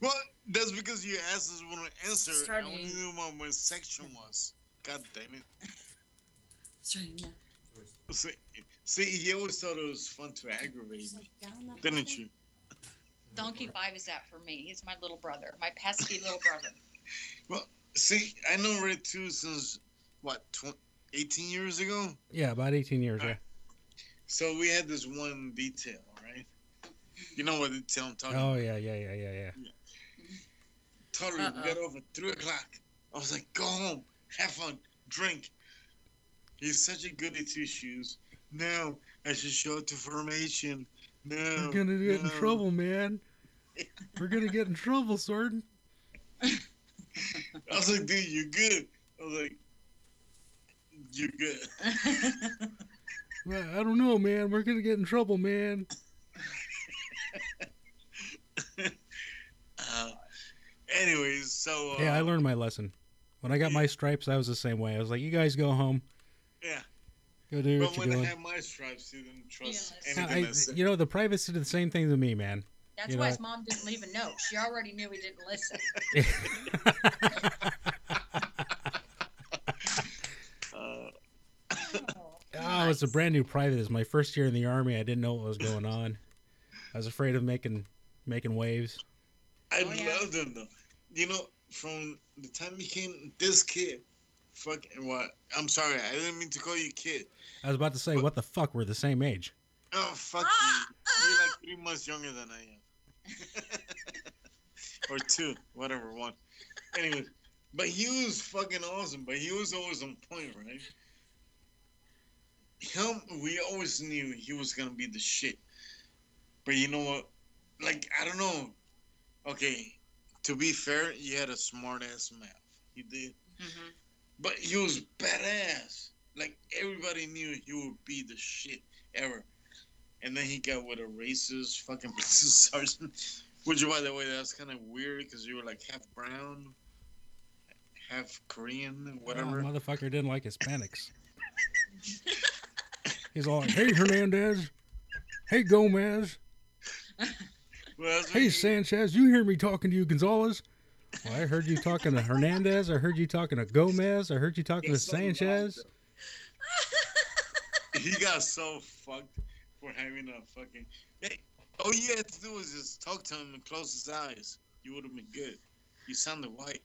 Well, that's because you asked us when to answer. I only knew what my section was. God damn it! Starting now. See, see, he always thought it was fun to aggravate me, didn't you? Donkey Five is that for me. He's my little brother, my pesky little brother. Well, see, I know Red Two since. What, tw- eighteen years ago? Yeah, about eighteen years, right. Yeah. So we had this one detail, right? You know what detail I'm talking oh, about? Oh, yeah, yeah, yeah, yeah, yeah. yeah. Totally, uh-uh. We got off at three o'clock. I was like, go home, have fun, drink. He's such a goody two-shoes. No, I should show it to formation. No, We're going to get no. in trouble, man. We're going to get in trouble, Sorden. I was like, dude, you're good. I was like, You're good. Well, I don't know, man. We're going to get in trouble, man. uh, anyways, so... Uh, yeah, I learned my lesson. When I got yeah. my stripes, I was the same way. I was like, you guys go home. Yeah. Go do but what you're doing. But when I had my stripes, you didn't trust yes. anything I said. You know, the privates did the same thing to me, man. That's you why know? His mom didn't leave a note. She already knew he didn't listen. I was a brand new private. It was my first year in the Army. I didn't know what was going on. I was afraid of making making waves. I oh, yeah. loved him, though. You know, from the time he came, this kid, fucking what? I'm sorry. I didn't mean to call you kid. I was about to say, but, what the fuck? We're the same age. Oh, fuck ah, you. Ah. You're like three months younger than I am. Or two. Whatever, one. Anyway, but he was fucking awesome. But he was always on point, right? Him, we always knew he was going to be the shit. But you know what? Like, I don't know. Okay, to be fair, you had a smart-ass mouth. You did. Mm-hmm. But he was badass. Like, everybody knew he would be the shit ever. And then he got with a racist fucking police sergeant. Which, by the way, that's kind of weird because you were, like, half brown, half Korean, whatever. Oh, motherfucker didn't like Hispanics. He's all, hey, Hernandez. Hey, Gomez. Well, hey, Sanchez. You hear me talking to you, Gonzalez. Well, I heard you talking to Hernandez. I heard you talking to Gomez. I heard you talking it's to so Sanchez. He got so fucked for having a fucking... Hey, all you had to do was just talk to him and close his eyes. You would have been good. You sounded white.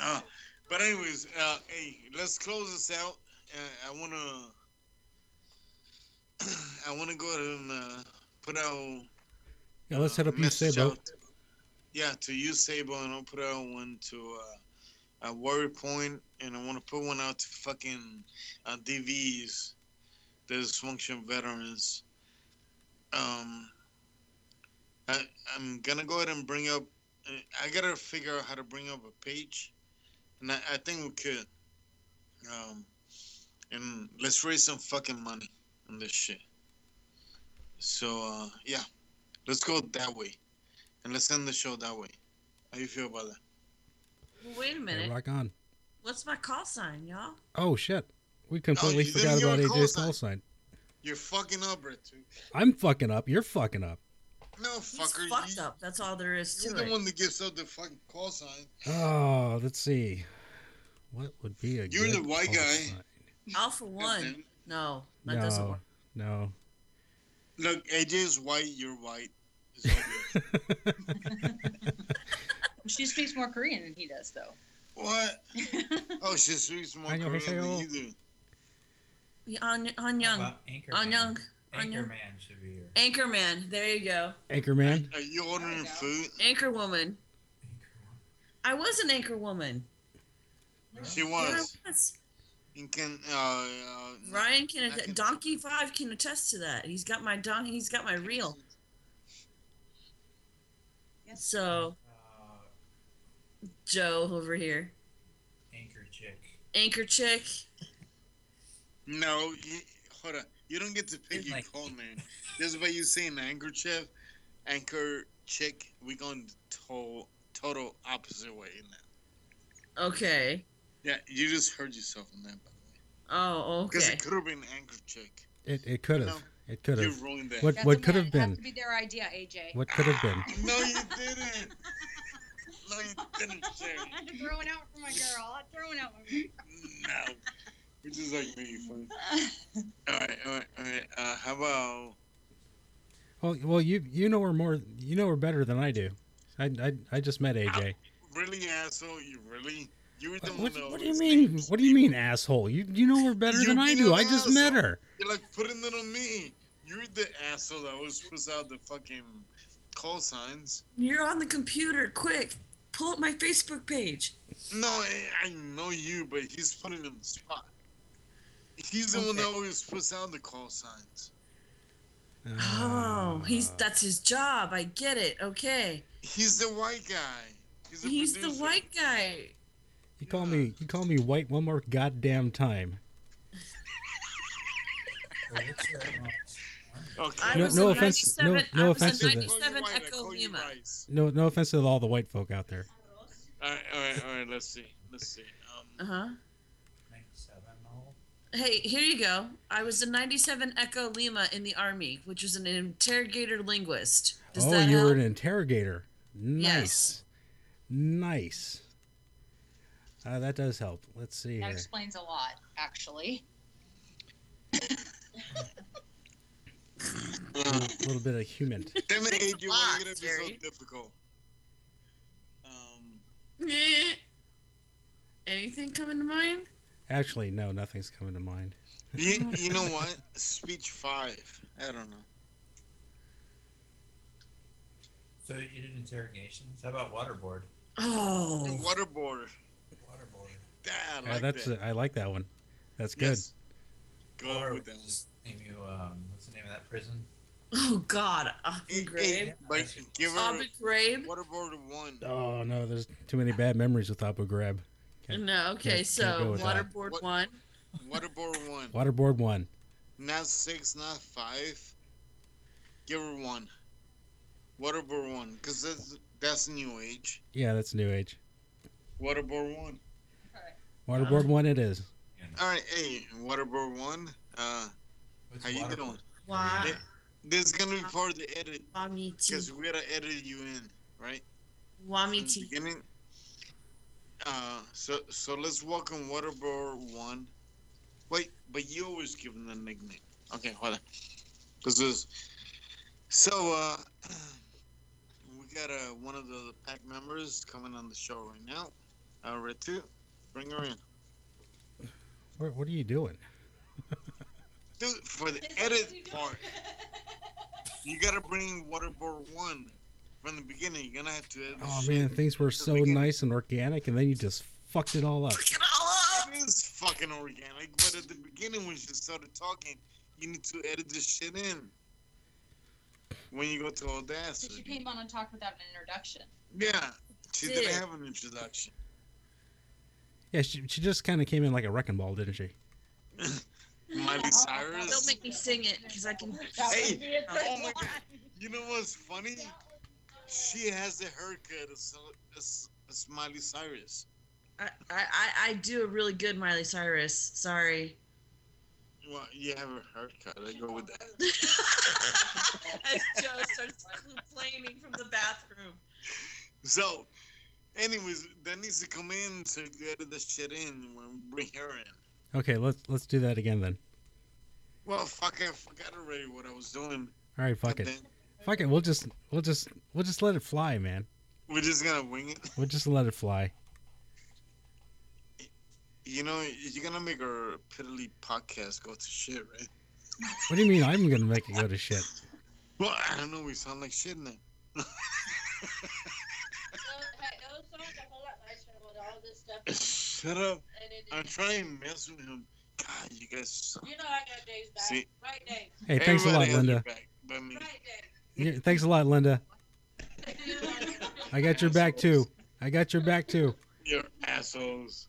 uh, but anyways, uh, hey, let's close this out. Uh, I want to... I want to go ahead and uh, put out. Yeah, let's uh, hit up you, Sable. Out, yeah, to you, Sable, and I'll put out one to uh, a Warrior Point, and I want to put one out to fucking uh, D Vs, the dysfunction veterans. Um, I, I'm gonna go ahead and bring up. I gotta figure out how to bring up a page, and I, I think we could. Um, and let's raise some fucking money on this shit. So, uh, yeah, let's go that way. And let's end the show that way. How you feel about that? Well, wait a minute. Yeah, rock on. What's my call sign, y'all? Oh, shit. We completely no, forgot about A J's call sign. call sign. You're fucking up, Red Two. I'm fucking up. You're fucking up. No, fucker. He's fucked you, up. That's all there is to it. You're the one that gives up the fucking call sign. Oh, let's see. What would be a You're good the white call guy. Sign? Alpha one. No, that no, doesn't work. No. Look, A J's white, you're white. It's all good. She speaks more Korean than he does, though. What? Oh, she speaks more Korean than you do. Yeah, on, on young. Anchorman. On young. Anchorman should be here. Anchorman, there you go. Anchorman? Are you ordering food? Anchorwoman. Anchorwoman. I was an anchorwoman. She was. Yeah, I was. Can, uh, uh, Ryan can, att- can Donkey Five can attest to that. He's got my donkey. He's got my reel. Yes. So, uh, Joe over here. Anchor chick. Anchor chick. No, you, hold on. You don't get to pick your call name. That's why you saying anchor chick. Anchor chick. We're going to total opposite way now. Okay. Yeah, you just heard yourself on that, by the way. Oh, okay. Because it could have been an anchor chick. It it could have. You know, it could have. You ruined that. What, what could have been? It has to be their idea, A J. What could have been? No, you didn't. No, you didn't, Sherry. I'm throwing out for my girl. I'm throwing out for me. No. Which is like really funny. All right, all right, all right. Uh, how about... Well, well, you you know her more. You know her better than I do. I, I, I just met A J. Oh, really, asshole? You really... What, what, what do you mean? What do you mean, asshole? You you know her better you than I do. I just asshole. met her. You're like putting it on me. You're the asshole that always puts out the fucking call signs. You're on the computer. Quick, pull up my Facebook page. No, I, I know you, but he's putting it on the spot. He's the okay. one that always puts out the call signs. Oh, uh, he's that's his job. I get it. Okay. He's the white guy. He's, a he's the white guy. You call me, you call me white one more goddamn time. Okay. No, no offense, no, no offense to the, no, no offense to all the white folk out there. All right, all right, all right. Let's see, let's see. Um, uh huh. Hey, here you go. I was a ninety-seven Echo Lima in the Army, which was an interrogator linguist. Does oh, that you help? Were an interrogator. Nice, yes. Nice. Uh, that does help. Let's see. That here. explains a lot, actually. A little bit of human. That made you want to be so difficult. Um, Anything coming to mind? Actually, no, nothing's coming to mind. you, you know what? Speech five. I don't know. So you did interrogations? How about waterboard? Oh. Waterboard. Yeah, I, like yeah, that's that. a, I like that one. That's good. Yes. Go or with that name you, um, what's the name of that prison? Oh, God. Abu Ghraib. Abu Ghraib. Waterboard one. Oh, no. There's too many bad memories with Abu Ghraib. Can't, no, okay. Can't, so, can't Waterboard that. one. Waterboard one. Waterboard one. Not six, not five. Give her one. Waterboard one. Because that's, that's new age. Yeah, that's new age. Waterboard one. Waterboard um, one it is. All right, hey, Waterboard one, uh, What's how you waterboard? doing? Wow. This is gonna be part of the edit. Because we gotta edit you in, right? Wamiti. Beginning. Uh, so so let's welcome Waterboard One. Wait, but you always give him the nickname. Okay, hold on. This is so. Uh, we got uh, one of the pack members coming on the show right now. Uh, Red Two, bring her in. What What are you doing? Dude, for the edit part, you gotta bring Waterboard One from the beginning. You're gonna have to edit. Oh man, things were so beginning. nice and organic, and then you just fucked it all up. Fucking all up. It is fucking organic, but at the beginning when you started talking, you need to edit this shit in. When you go to Audacity. But she came on and talked without an introduction. Yeah, she Dude. didn't have an introduction. Yeah, she she just kind of came in like a wrecking ball, didn't she? Miley Cyrus. Don't make me sing it because I can. Hey, oh my God. You know what's funny? She has the haircut as as Miley Cyrus. I, I I do a really good Miley Cyrus. Sorry. Well, you have a haircut. I go with that. As Joe starts complaining from the bathroom. So, anyways, that needs to come in to get the shit in when we bring her in. Okay, let's let's do that again then. Well, fuck! I forgot already what I was doing. All right, fuck it. Then. Fuck it. We'll just we'll just we'll just let it fly, man. We're just gonna wing it. We'll just let it fly. You know, you're gonna make our piddly podcast go to shit, right? What do you mean? I'm gonna make it go to shit. Well, I don't know. We sound like shit now. Shut up. I'm trying to mess with him. God, you guys suck. You know I got Dave's back. See? Right, Dave. Hey, thanks Everybody a lot, Linda. Back, but me. Right, Dave. Yeah, thanks a lot, Linda. I got your assholes. back, too. I got your back, too. You're assholes.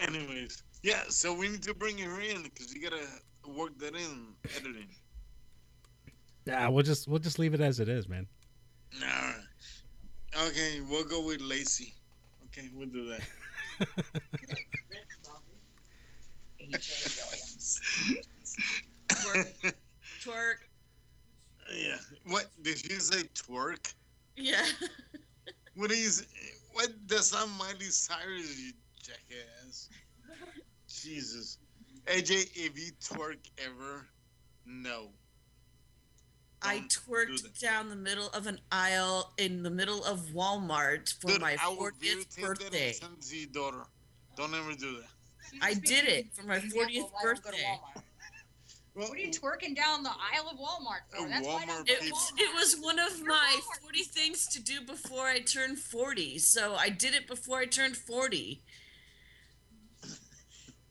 Anyways. Yeah, so we need to bring her in because you got to work that in, editing. Nah, we'll just, we'll just leave it as it is, man. Nah. Okay, we'll go with Lacey. Okay, we'll do that. Twerk. Twerk. Yeah. What did you say? Twerk. Yeah. What is? What? That's not Miley Cyrus, you jackass. Jesus. A J, if you twerk ever, no. Don't I twerked do down the middle of an aisle in the middle of Walmart for Dude, my fortieth birthday. Daughter. Don't ever do that. I did it for my fortieth birthday. Well, what are you twerking down the aisle of Walmart for? That's Walmart it, was, it was one of my forty things to do before I turned forty. So I did it before I turned forty.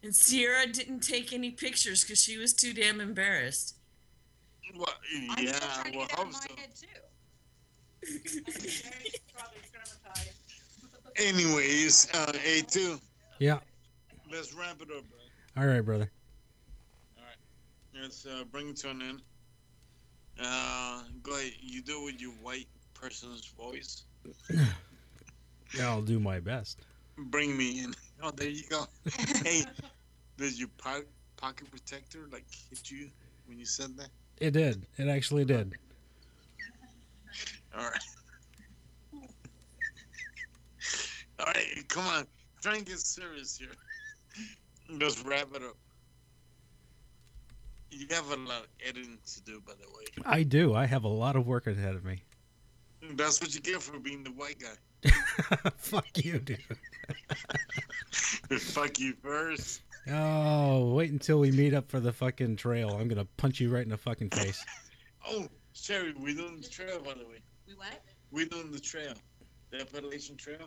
And Sierra didn't take any pictures because she was too damn embarrassed. Well, yeah, I well, hope so. Anyways, uh, A two. Yeah. Let's wrap it up, bro. All right, brother. All right. Let's uh, bring it to an end. Uh, go ahead. You do it with your white person's voice. Yeah, I'll do my best. Bring me in. Oh, there you go. Hey, did your po- pocket protector, like, hit you when you said that? It did. It actually did. All right. All right. Come on. Try and get serious here. Just wrap it up. You have a lot of editing to do, by the way. I do. I have a lot of work ahead of me. That's what you get for being the white guy. Fuck you, dude. Fuck you first. Oh, wait until we meet up for the fucking trail. I'm going to punch you right in the fucking face. Oh, Sherry, we're doing the trail, by the way. We what? We're doing the trail. The Appalachian Trail.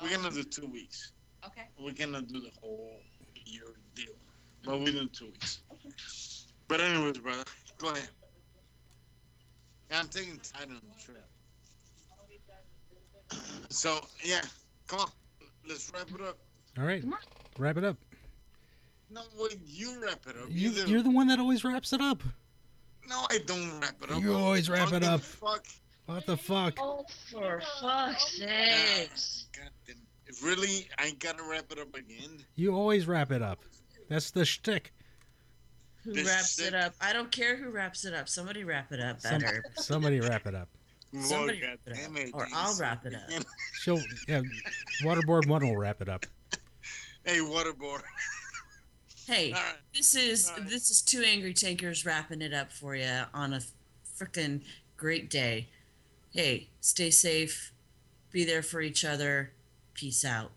Oh. We're going to do two weeks. Okay. We're going to do the whole year deal. But we're doing two weeks. But anyways, brother, go ahead. I'm taking Titan on the trail. So, yeah, come on. Let's wrap it up. All right. Come on. Wrap it up. No, well, you wrap it up. You, you're, the, you're the one that always wraps it up. No, I don't wrap it up. You always wrap it up. Fuck. What the fuck? Oh, for fuck's sake. God, really? I gotta wrap it up again? You always wrap it up. That's the shtick. Who this wraps sick... it up? I don't care who wraps it up. Somebody wrap it up better. Some, somebody wrap it up. Somebody wrap it up. It, or I'll wrap it up. She'll, yeah, Waterboard One will wrap it up. Hey, Waterboard. Hey, right. this is right. this is Two Angry Takers wrapping it up for you on a freaking great day. Hey, stay safe. Be there for each other. Peace out.